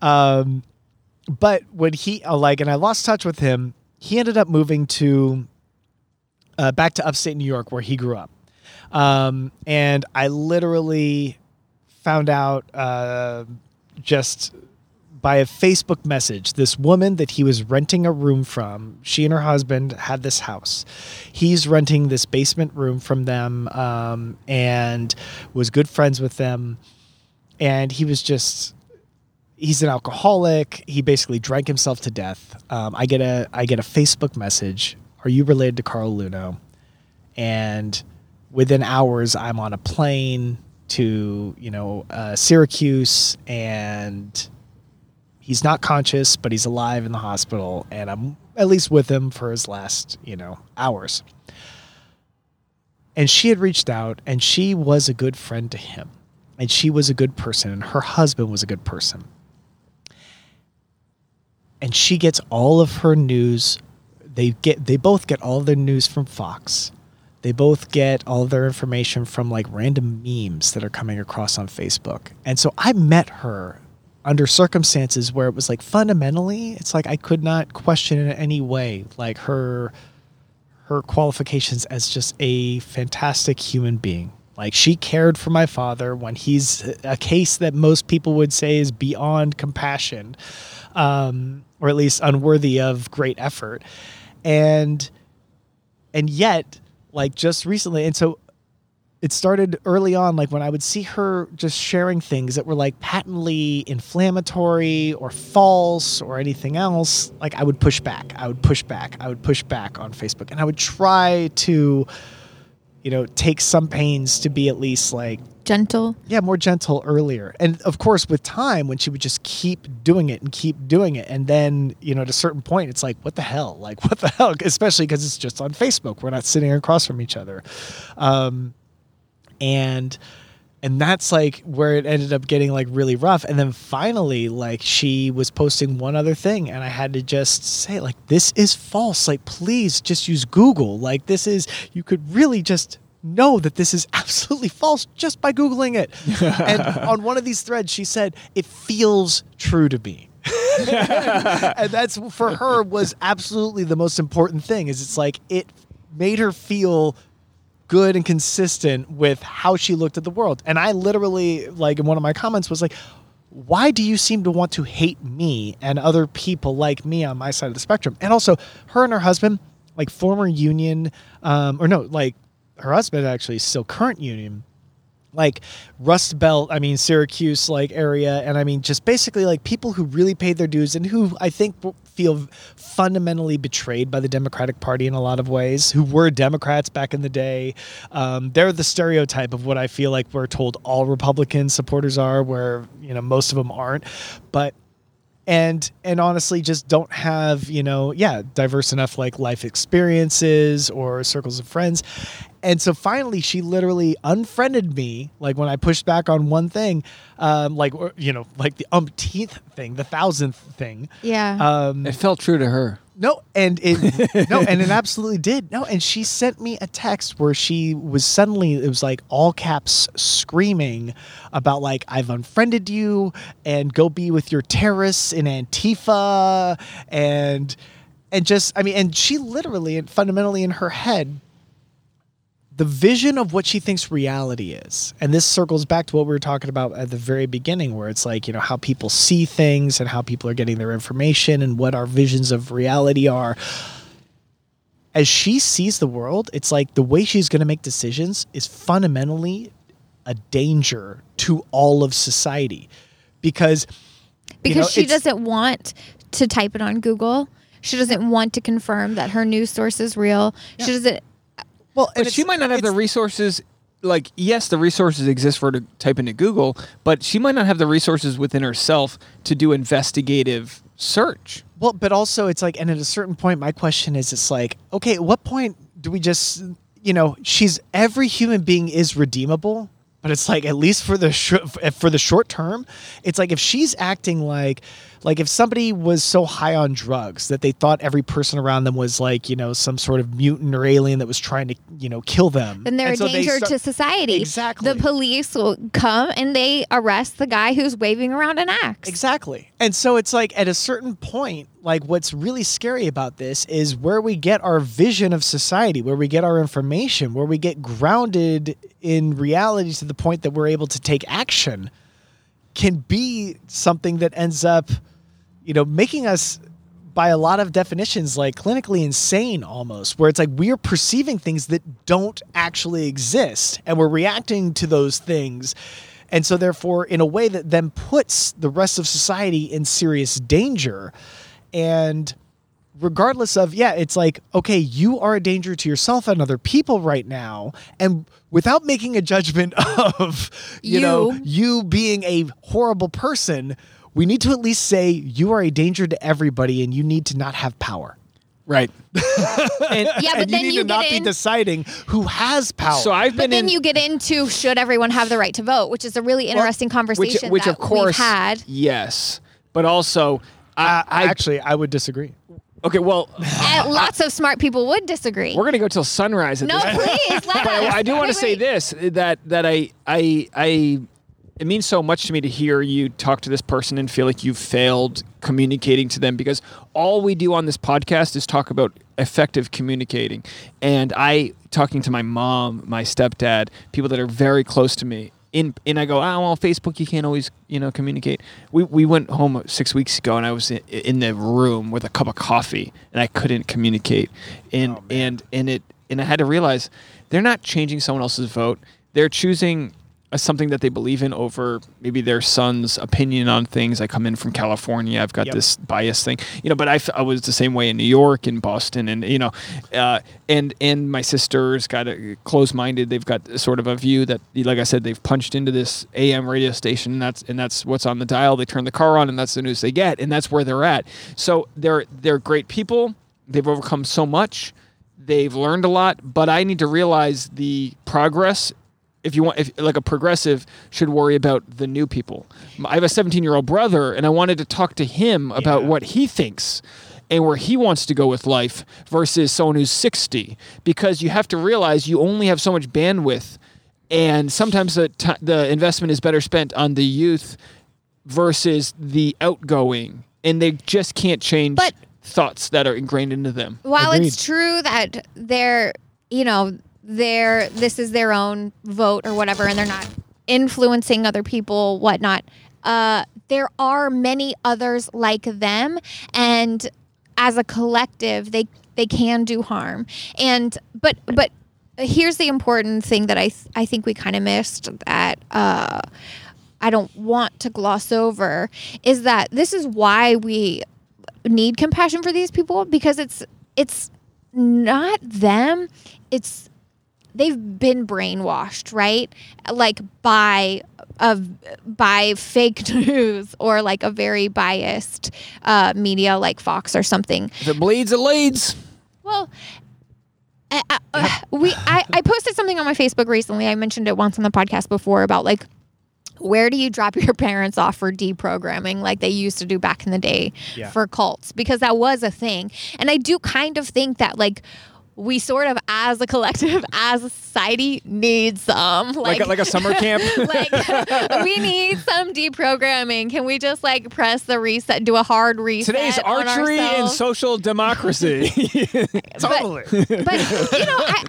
But when and I lost touch with him, he ended up moving to, back to upstate New York where he grew up. And I literally found out just by a Facebook message, this woman that he was renting a room from, she and her husband had this house. He's renting this basement room from them and was good friends with them. And he was just... he's an alcoholic. He basically drank himself to death. I get a Facebook message. Are you related to Carl Luno? And... within hours, I'm on a plane to, Syracuse, and he's not conscious, but he's alive in the hospital, and I'm at least with him for his last, hours. And she had reached out, and she was a good friend to him, and she was a good person, and her husband was a good person. and she gets all of her news. They both get all their news from Fox. They both get all their information from like random memes that are coming across on Facebook. And so I met her under circumstances where it was like fundamentally, it's like I could not question in any way like her qualifications as just a fantastic human being. Like she cared for my father when he's a case that most people would say is beyond compassion, or at least unworthy of great effort. And yet, like just recently. And so it started early on, like when I would see her just sharing things that were like patently inflammatory or false or anything else, like I would push back. I would push back on Facebook. And I would try to, you know, take some pains to be at least like gentle. Yeah, more gentle earlier. And of course, with time, when she would just keep doing it. And then, you know, at a certain point, it's like, what the hell? Especially because it's just on Facebook. We're not sitting across from each other. And that's like where it ended up getting like really rough. And then finally, like she was posting one other thing and I had to just say like, this is false. Like, please just use Google. Like you could really just know that this is absolutely false just by Googling it. And on one of these threads, she said, it feels true to me. And that's for her was absolutely the most important thing is it's like, it made her feel good and consistent with how she looked at the world. And I literally, like in one of my comments was like, why do you seem to want to hate me and other people like me on my side of the spectrum? And also her and her husband, like former union, her husband actually is still current union, like Rust Belt, I mean, Syracuse like area. And I mean, just basically like people who really paid their dues and who I think feel fundamentally betrayed by the Democratic Party in a lot of ways, who were Democrats back in the day. They're the stereotype of what I feel like we're told all Republican supporters are, where, you know, most of them aren't. But And honestly, just don't have, you know, diverse enough like life experiences or circles of friends. And so finally, she literally unfriended me, like when I pushed back on one thing, like the umpteenth thing, the thousandth thing. Yeah. It felt true to her. No, and it absolutely did. No, and she sent me a text where she was suddenly, it was like all caps screaming about like, I've unfriended you and go be with your terrorists in Antifa and just, I mean, and she literally and fundamentally in her head, the vision of what she thinks reality is. And this circles back to what we were talking about at the very beginning, where it's like, you know, how people see things and how people are getting their information and what our visions of reality are. As she sees the world, it's like the way she's going to make decisions is fundamentally a danger to all of society. Because you know, she doesn't want to type it on Google. She doesn't want to confirm that her news source is real. Yeah. She doesn't. Well, but she might not have the resources. Like, yes, the resources exist for her to type into Google, but she might not have the resources within herself to do investigative search. Well, but also it's like, and at a certain point, my question is, it's like, okay, at what point do we just, you know, every human being is redeemable, but it's like, at least for the short term, it's like if she's acting like if somebody was so high on drugs that they thought every person around them was like, you know, some sort of mutant or alien that was trying to, you know, kill them. Then they're a danger to society. Exactly. The police will come and they arrest the guy who's waving around an axe. Exactly. And so it's like at a certain point, like what's really scary about this is where we get our vision of society, where we get our information, where we get grounded in reality to the point that we're able to take action, can be something that ends up, you know, making us, by a lot of definitions, like clinically insane almost, where it's like we're perceiving things that don't actually exist and we're reacting to those things. And so therefore, in a way that then puts the rest of society in serious danger. And regardless of, it's like, okay, you are a danger to yourself and other people right now. And without making a judgment of, you being a horrible person, we need to at least say you are a danger to everybody and you need to not have power. Right. But then you need to not be deciding who has power. Then you get into should everyone have the right to vote, which is a really interesting conversation that we've had. Yes. But also, I would disagree. Okay, well... lots of smart people would disagree. We're going to go till sunrise at this point. No, please, let us. I do want to say this, that it means so much to me to hear you talk to this person and feel like you've failed communicating to them, because all we do on this podcast is talk about effective communicating. And talking to my mom, my stepdad, people that are very close to me, and I go, well, Facebook, you can't always, communicate. We went home 6 weeks ago, and I was in the room with a cup of coffee, and I couldn't communicate. And I had to realize they're not changing someone else's vote. They're choosing something that they believe in over maybe their son's opinion on things. I come in from California. I've got this bias thing, but I was the same way in New York and Boston, and, and my sister's got a close-minded. They've got sort of a view that, like I said, they've punched into this AM radio station, and that's what's on the dial. They turn the car on, and that's the news they get, and that's where they're at. So they're great people. They've overcome so much. They've learned a lot, but I need to realize the progress. If you want, a progressive should worry about the new people. I have a 17-year-old brother, and I wanted to talk to him about what he thinks and where he wants to go with life versus someone who's 60, because you have to realize you only have so much bandwidth, and sometimes the investment is better spent on the youth versus the outgoing, and they just can't change thoughts that are ingrained into them. While it's true that they're, this is their own vote or whatever, and they're not influencing other people, whatnot. There are many others like them, and as a collective, they can do harm. But here's the important thing that I think we kind of missed, that I don't want to gloss over, is that this is why we need compassion for these people, because it's not them, it's they've been brainwashed, right? Like by fake news or like a very biased media like Fox or something. If it bleeds, it leads. Well, I posted something on my Facebook recently. I mentioned it once on the podcast before about like, where do you drop your parents off for deprogramming like they used to do back in the day for cults? Because that was a thing. And I do kind of think that like, we sort of, as a collective, as a society, need some. Like a summer camp? We need some deprogramming. Can we just, press the reset, do a hard reset? Today's archery and social democracy. Totally.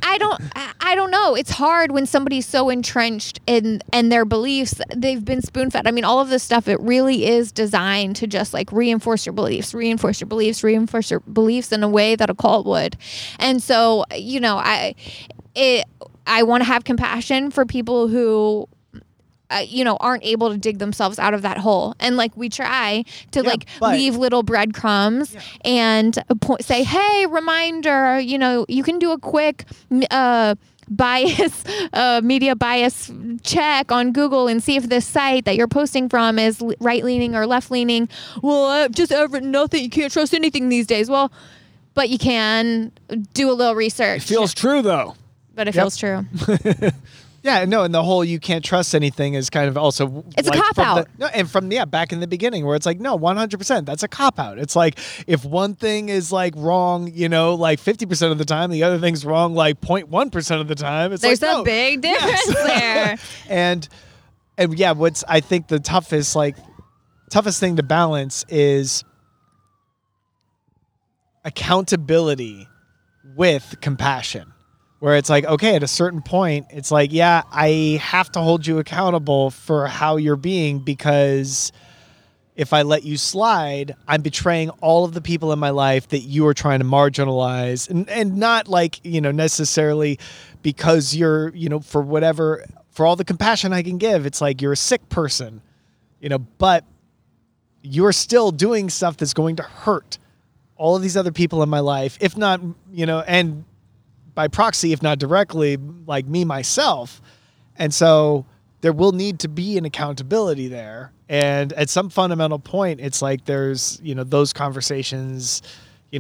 I don't know. It's hard when somebody's so entrenched in their beliefs. They've been spoon-fed. I mean, all of this stuff, it really is designed to just, reinforce your beliefs in a way that a cult would. And so, I want to have compassion for people who, aren't able to dig themselves out of that hole. And we try to leave little breadcrumbs and say, hey, reminder, you can do a quick media bias check on Google and see if this site that you're posting from is right-leaning or left-leaning. Well, nothing. You can't trust anything these days. Well, but you can do a little research. It feels true, though. But it feels true. And the whole you can't trust anything is kind of also... It's a cop-out. Back in the beginning where it's 100%, that's a cop-out. It's if one thing is wrong, 50% of the time, the other thing's wrong 0.1% of the time. It's There's a big difference there. and what's I think the toughest thing to balance is... accountability with compassion, where it's at a certain point, it's I have to hold you accountable for how you're being, because if I let you slide, I'm betraying all of the people in my life that you are trying to marginalize, and not necessarily because you're, for all the compassion I can give, it's you're a sick person, but you're still doing stuff that's going to hurt all of these other people in my life, if not, and by proxy, if not directly, me, myself. And so there will need to be an accountability there. And at some fundamental point, it's there's, those conversations,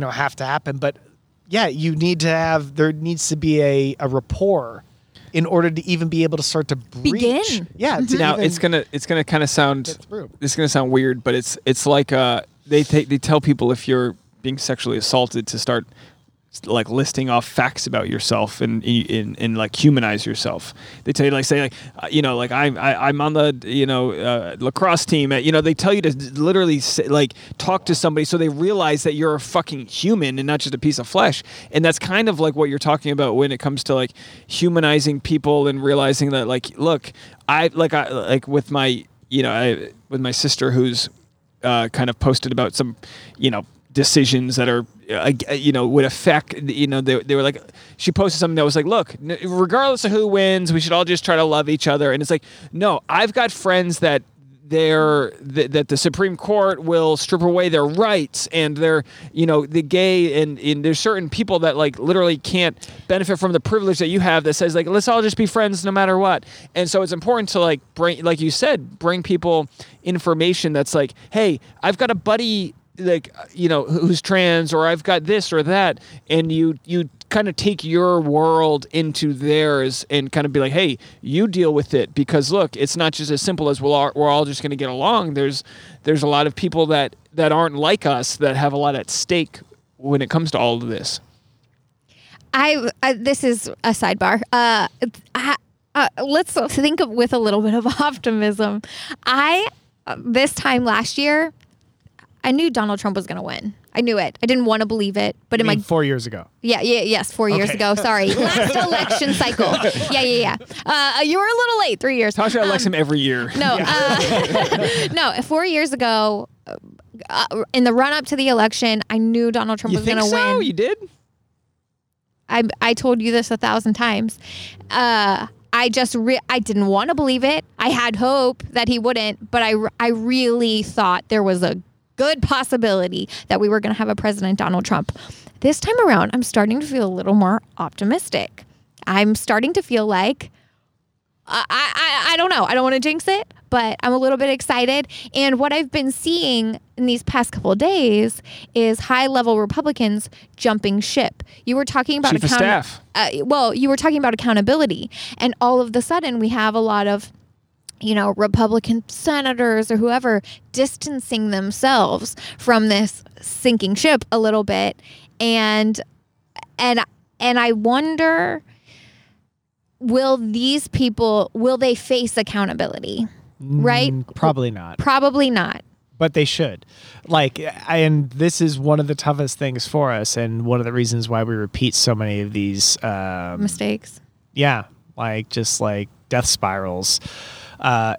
have to happen. But there needs to be a rapport in order to even be able to start to breach. Begin. Yeah. Mm-hmm. Now it's gonna kind of sound weird, but it's like a they tell people if you're being sexually assaulted to start like listing off facts about yourself and like humanize yourself. They tell you like say like you know like I'm on the lacrosse team. You know, they tell you to literally say, like talk to somebody so they realize that you're a fucking human and not just a piece of flesh. And that's kind of like what you're talking about when it comes to like humanizing people and realizing that like look, I with my with my sister who's kind of posted about some decisions that are would affect they were like, she posted something that was like, look, regardless of who wins, we should all just try to love each other. And it's like, no, I've got friends that that the Supreme Court will strip away their rights, and they're the gay and there's certain people that like literally can't benefit from the privilege that you have that says like, let's all just be friends no matter what. And so it's important to like bring people information that's like, hey, I've got a buddy like who's trans, or I've got this or that, and you kind of take your world into theirs and kind of be like, hey, you deal with it, because look, it's not just as simple as we're all just going to get along. There's a lot of people that aren't like us that have a lot at stake when it comes to all of this. I this is a sidebar. Let's think with a little bit of optimism. I this time last year, I knew Donald Trump was going to win. I knew it. I didn't want to believe it, but in my 4 years ago. Yes, 4 years ago. Sorry, last election cycle. Yeah. You were a little late. 3 years. Tasha elects him every year. No, no. 4 years ago, in the run up to the election, I knew Donald Trump was going to win. You did? I told you this 1,000 times. I didn't want to believe it. I had hope that he wouldn't, but I really thought there was a good possibility that we were going to have a president, Donald Trump. This time around, I'm starting to feel a little more optimistic. I'm starting to feel like, I don't know. I don't want to jinx it, but I'm a little bit excited. And what I've been seeing in these past couple of days is high-level Republicans jumping ship. You were talking about you were talking about accountability, and all of the sudden we have a lot of Republican senators or whoever distancing themselves from this sinking ship a little bit. And I wonder, will these people, will they face accountability? Right? Probably not. Probably not. But they should. And this is one of the toughest things for us, and one of the reasons why we repeat so many of these mistakes. Yeah. Death spirals.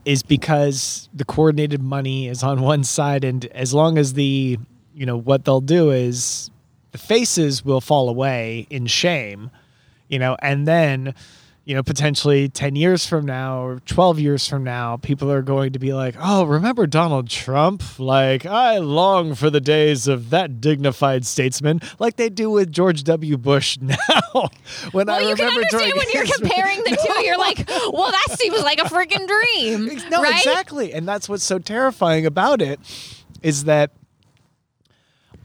Is because the coordinated money is on one side, and as long as what they'll do is the faces will fall away in shame, and then, potentially 10 years from now or 12 years from now, people are going to be like, oh, remember Donald Trump? I long for the days of that dignified statesman, like they do with George W. Bush now. You can understand when you're comparing the two, you're like, well, that seems like a freaking dream. No, right? Exactly. And that's what's so terrifying about it, is that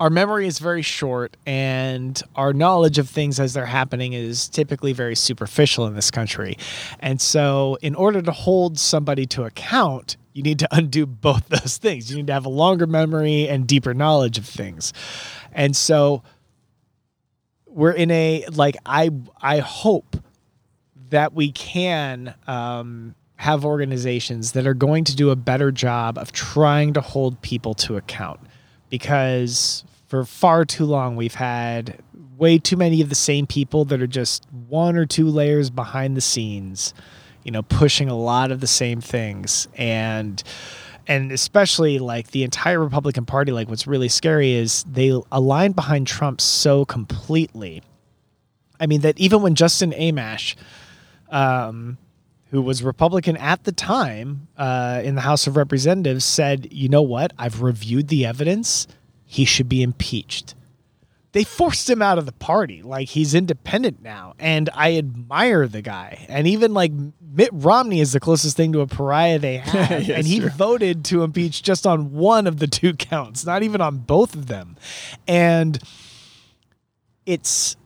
our memory is very short, and our knowledge of things as they're happening is typically very superficial in this country. And so in order to hold somebody to account, you need to undo both those things. You need to have a longer memory and deeper knowledge of things. And so we're in I hope that we can have organizations that are going to do a better job of trying to hold people to account. Because for far too long, we've had way too many of the same people that are just one or two layers behind the scenes, pushing a lot of the same things. And especially the entire Republican Party, what's really scary is they aligned behind Trump so completely. I mean, that even when Justin Amash, who was Republican at the time in the House of Representatives, said, you know what? I've reviewed the evidence. He should be impeached. They forced him out of the party. He's independent now. And I admire the guy. And even Mitt Romney is the closest thing to a pariah they have. Yes, and he voted to impeach just on one of the two counts, not even on both of them. And it's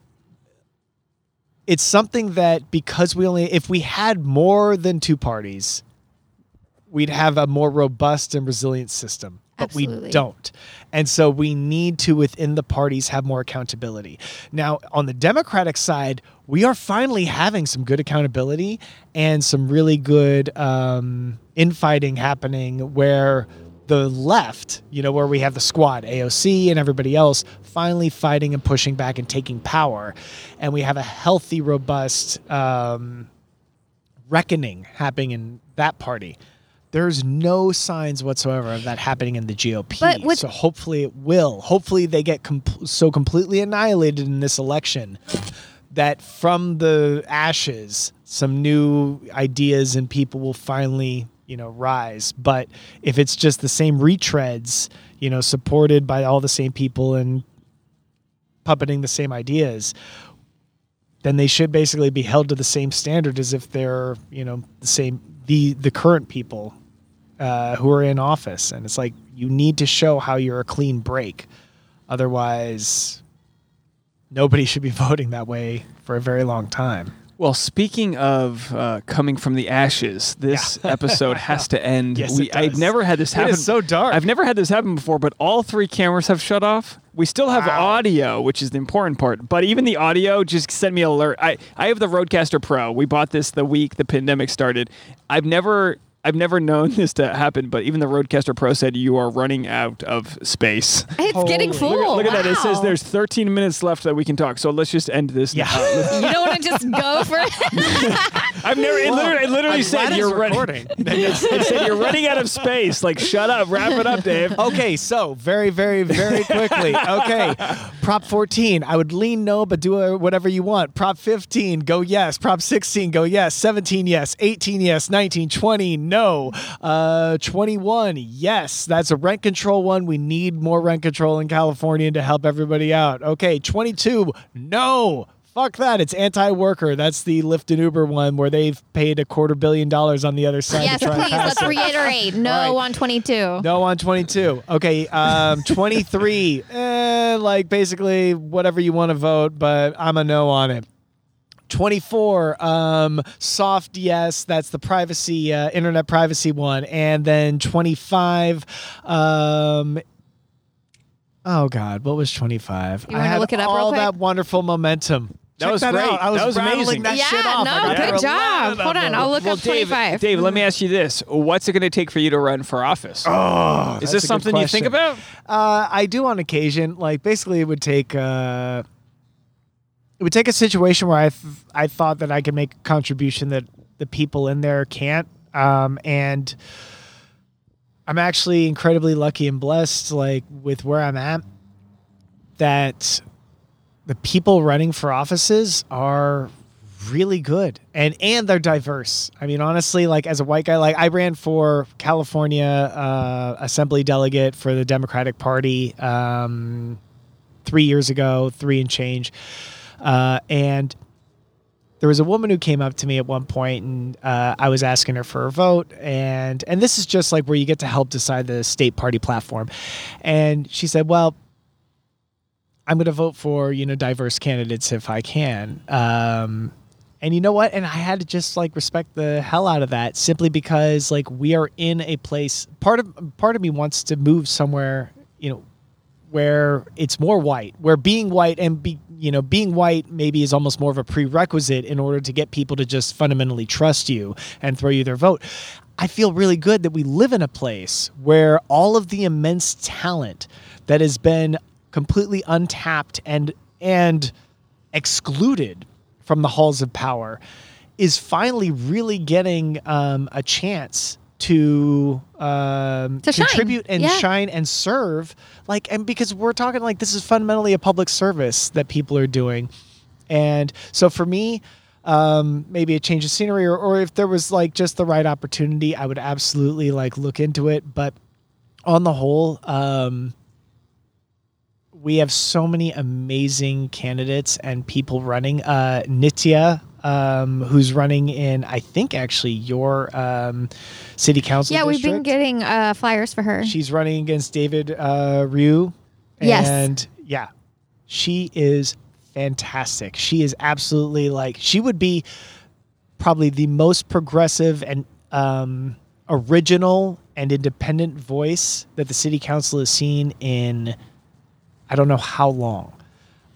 something that, because if we had more than two parties, we'd have a more robust and resilient system. but Absolutely. We don't. And so we need to, within the parties, have more accountability. Now, on the Democratic side, we are finally having some good accountability and some really good infighting happening where the left, where we have the squad, AOC and everybody else, finally fighting and pushing back and taking power. And we have a healthy, robust reckoning happening in that party. There's no signs whatsoever of that happening in the GOP. So hopefully it will. Hopefully they get completely annihilated in this election that from the ashes, some new ideas and people will finally... rise. But if it's just the same retreads, supported by all the same people and puppeting the same ideas, then they should basically be held to the same standard as if they're, the current people who are in office. And it's like, you need to show how you're a clean break. Otherwise, nobody should be voting that way for a very long time. Well, speaking of coming from the ashes, this episode has to end. Yes, it does. I've never had this happen. It is so dark. I've never had this happen before, but all three cameras have shut off. We still have audio, which is the important part. But even the audio just sent me an alert. I have the Rodecaster Pro. We bought this the week the pandemic started. I've never known this to happen, but even the Rodecaster Pro said you are running out of space. It's getting full. Look at that. It says there's 13 minutes left that we can talk. So let's just end this. Yeah. You don't want to just go for it? It literally said you're running. It said you're running out of space. Like, shut up. Wrap it up, Dave. Okay. So very, very, very quickly. Okay. Prop 14. I would lean no, but do whatever you want. Prop 15. Go yes. Prop 16. Go yes. 17. Yes. 18. Yes. 19. 20. No. 21, yes, that's a rent control one. We need more rent control in California to help everybody out. Okay, 22, no, fuck that. It's anti-worker. That's the Lyft and Uber one where they've paid $250 million on the other side. Yes, please, let's reiterate. No on 22. No on 22. Okay, 23, basically whatever you want to vote, but I'm a no on it. 24, soft yes, that's the privacy, internet privacy one. And then 25, oh God, what was 25? You want to look it up real quick? All that wonderful momentum. That was great. I was amazing. That shit off. No, good job. Hold on, I'll look up 25. Dave, let me ask you this: what's it going to take for you to run for office? Oh, is this something you think about? I do on occasion. Basically, it would take. It would take a situation where I thought that I could make a contribution that the people in there can't. And I'm actually incredibly lucky and blessed, with where I'm at, that the people running for offices are really good and they're diverse. I mean, honestly, as a white guy, I ran for California Assembly Delegate for the Democratic Party 3 years ago, 3 and change. And there was a woman who came up to me at one point and I was asking her for a vote. And this is just where you get to help decide the state party platform. And she said, well, I'm going to vote for, diverse candidates if I can. And you know what? And I had to just respect the hell out of that simply because we are in a place, part of me wants to move somewhere, where it's more white, where being white and being white maybe is almost more of a prerequisite in order to get people to just fundamentally trust you and throw you their vote. I feel really good that we live in a place where all of the immense talent that has been completely untapped and excluded from the halls of power is finally really getting a chance to contribute and shine and serve, and because we're talking this is fundamentally a public service that people are doing. And so for me, maybe a change of scenery or if there was just the right opportunity, I would absolutely look into it. But on the whole, we have so many amazing candidates and people running. Nitya, who's running in, I think, actually, your city council district. Yeah, we've been getting flyers for her. She's running against David Ryu. Yes. And, she is fantastic. She is absolutely, she would be probably the most progressive and original and independent voice that the city council has seen in, I don't know how long.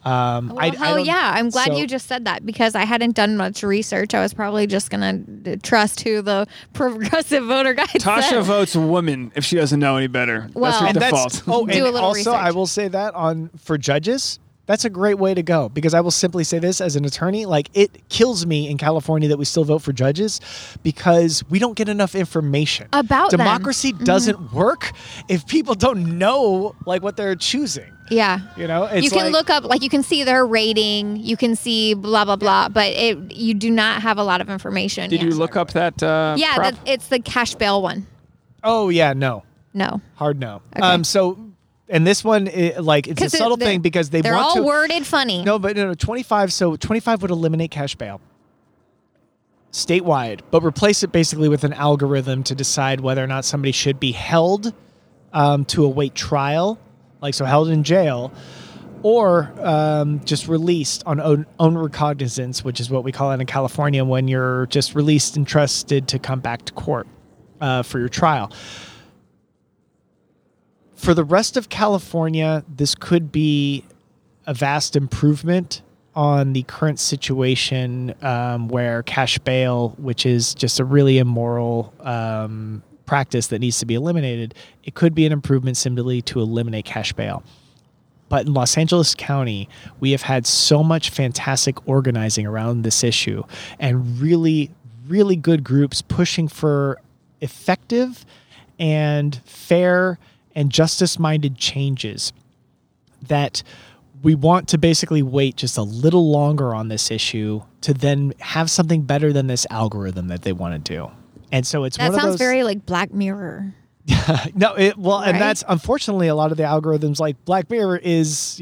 I'm glad you just said that, because I hadn't done much research. I was probably just going to trust who the progressive voter guy said. Tasha votes woman if she doesn't know any better. Well, that's her default. Do a little research. I will say that for judges, that's a great way to go, because I will simply say this as an attorney, like, it kills me in California that we still vote for judges because we don't get enough information about democracy. Mm-hmm. Doesn't work if people don't know like what they're choosing. Yeah. You know, it's you can look up, like, you can see their rating, you can see blah blah blah, but you do not have a lot of information. Did you look up that prop? It's the cash bail one. Oh yeah, no. No. Hard no. Okay. And this one, it's a subtle thing because they want to... They're all worded funny. No, but 25. So 25 would eliminate cash bail statewide, but replace it basically with an algorithm to decide whether or not somebody should be held to await trial, held in jail, or just released on own recognizance, which is what we call it in California when you're just released and trusted to come back to court for your trial. For the rest of California, this could be a vast improvement on the current situation where cash bail, which is just a really immoral practice that needs to be eliminated, it could be an improvement simply to eliminate cash bail. But in Los Angeles County, we have had so much fantastic organizing around this issue and really, really good groups pushing for effective and fair and justice-minded changes that we want to basically wait just a little longer on this issue to then have something better than this algorithm that they want to do. And so it's one of those... That sounds very like Black Mirror. And that's unfortunately a lot of the algorithms, like Black Mirror is,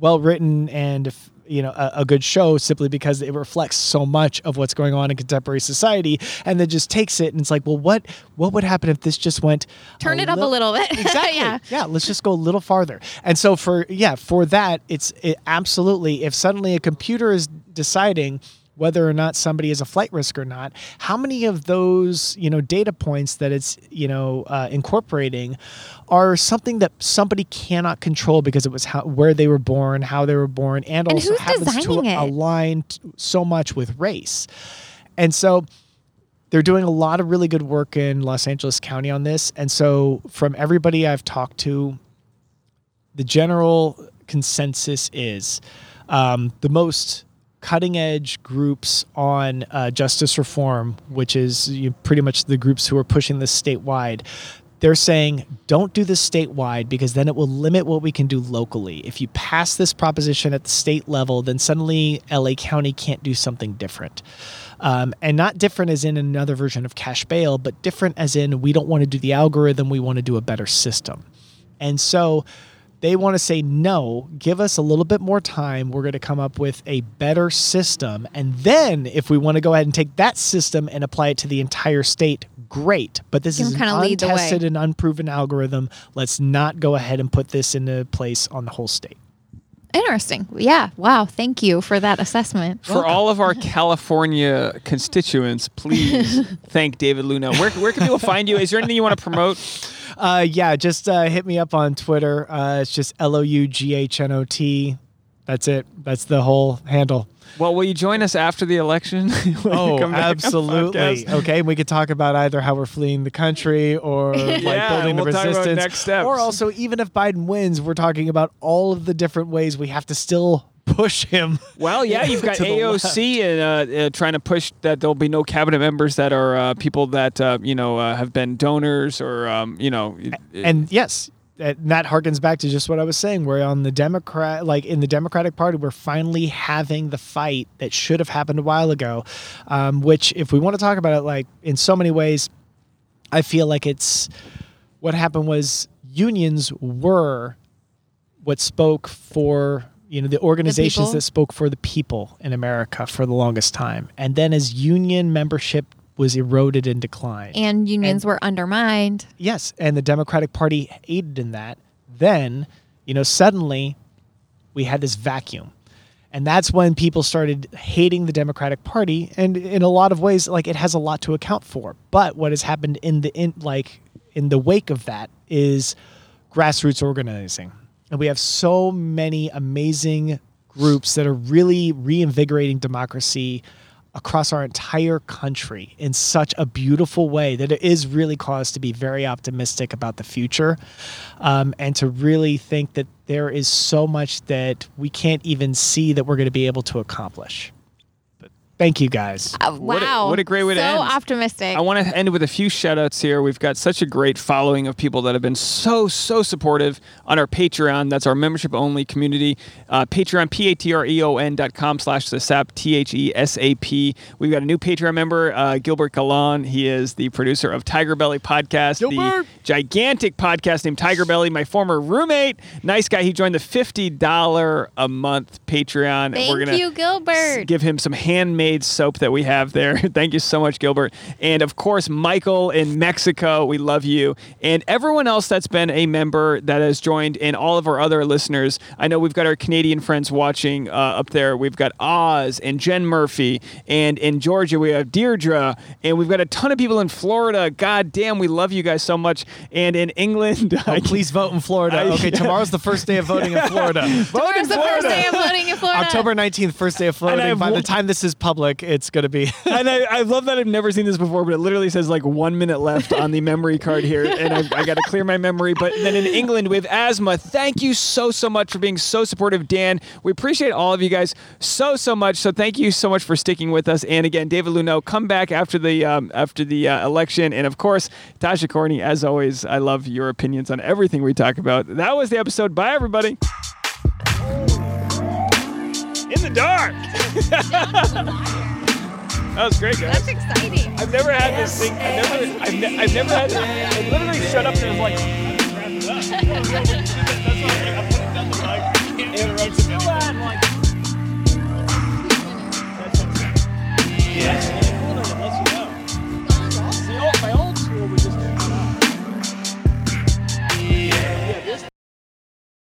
well-written and a good show simply because it reflects so much of what's going on in contemporary society, and then just takes it and it's like, well, what would happen if this just went turn it up a little bit? Exactly. Yeah. Let's just go a little farther. And so for that, it's absolutely, if suddenly a computer is deciding whether or not somebody is a flight risk or not, how many of those, data points that it's, incorporating are something that somebody cannot control because it was where they were born, how they were born, and also happens to align so much with race. And so they're doing a lot of really good work in Los Angeles County on this. And so from everybody I've talked to, the general consensus is the most cutting-edge groups on justice reform, which is pretty much the groups who are pushing this statewide, they're saying, don't do this statewide because then it will limit what we can do locally. If you pass this proposition at the state level, then suddenly LA County can't do something different. And not different as in another version of cash bail, but different as in we don't want to do the algorithm, we want to do a better system. And so... they want to say, no, give us a little bit more time. We're going to come up with a better system. And then if we want to go ahead and take that system and apply it to the entire state, great. But this is an untested and unproven algorithm. Let's not go ahead and put this into place on the whole state. Interesting. Yeah. Wow. Thank you for that assessment. For all of our California constituents, please thank David Luno. Where can people find you? Is there anything you want to promote? Just hit me up on Twitter. It's just LOUGHNOT. That's it. That's the whole handle. Well, will you join us after the election? Absolutely. Okay, we could talk about either how we're fleeing the country or building the resistance. About next steps. Or also, even if Biden wins, we're talking about all of the different ways we have to still push him. Well, yeah, you've got AOC and trying to push that there'll be no cabinet members that are people that have been donors or yes. And that harkens back to just what I was saying. We're on the in the Democratic Party, we're finally having the fight that should have happened a while ago, which if we want to talk about it, in so many ways, I feel like it's what happened was unions were what spoke for the organizations that spoke for the people in America for the longest time. And then as union membership was eroded and declined. And unions were undermined. Yes, and the Democratic Party aided in that. Then, suddenly we had this vacuum. And that's when people started hating the Democratic Party. And in a lot of ways, it has a lot to account for. But what has happened in the in the wake of that is grassroots organizing. And we have so many amazing groups that are really reinvigorating democracy across our entire country in such a beautiful way that it is really cause to be very optimistic about the future, and to really think that there is so much that we can't even see that we're going to be able to accomplish. But thank you guys. Wow. What a great way to end. So optimistic. I want to end with a few shout outs here. We've got such a great following of people that have been so supportive on our Patreon. That's our membership only community. Patreon, patreon.com/thesap, THESAP. We've got a new Patreon member, Gilbert Galan. He is the producer of Tiger Belly Podcast, Gilbert, the gigantic podcast named Tiger Belly. My former roommate, nice guy. He joined the $50 a month Patreon. Thank We're gonna you, Gilbert. Give him some handmade soap that we have there. Thank you so much, Gilbert. And of course, Michael in Mexico. We love you. And everyone else that's been a member that has joined, and all of our other listeners. I know we've got our Canadian friends watching up there. We've got Oz and Jen Murphy, and in Georgia we have Deirdre, and we've got a ton of people in Florida. God damn, we love you guys so much. And in England, please vote in Florida. Okay, tomorro's the first day of voting in Florida. Tomorrow's the first day of voting in Florida. October 19th, first day of voting. By the time this is public, it's going to be. And I love that I've never seen this before, but it literally says like 1 minute left on the memory card here, and I got to clear my memory. But then in England we have Asma. Thank you so much for being so supportive, Dan. We appreciate all of you guys so much. So thank you so much for sticking with us. And again, David Luneau, come back after the election. And of course, Tasha Corney, as always, I love your opinions on everything we talk about. That was the episode. Bye, everybody. In the dark. That was great, guys. That's exciting. I've never had this thing. I've never had this. I literally shut up and was like, that's why I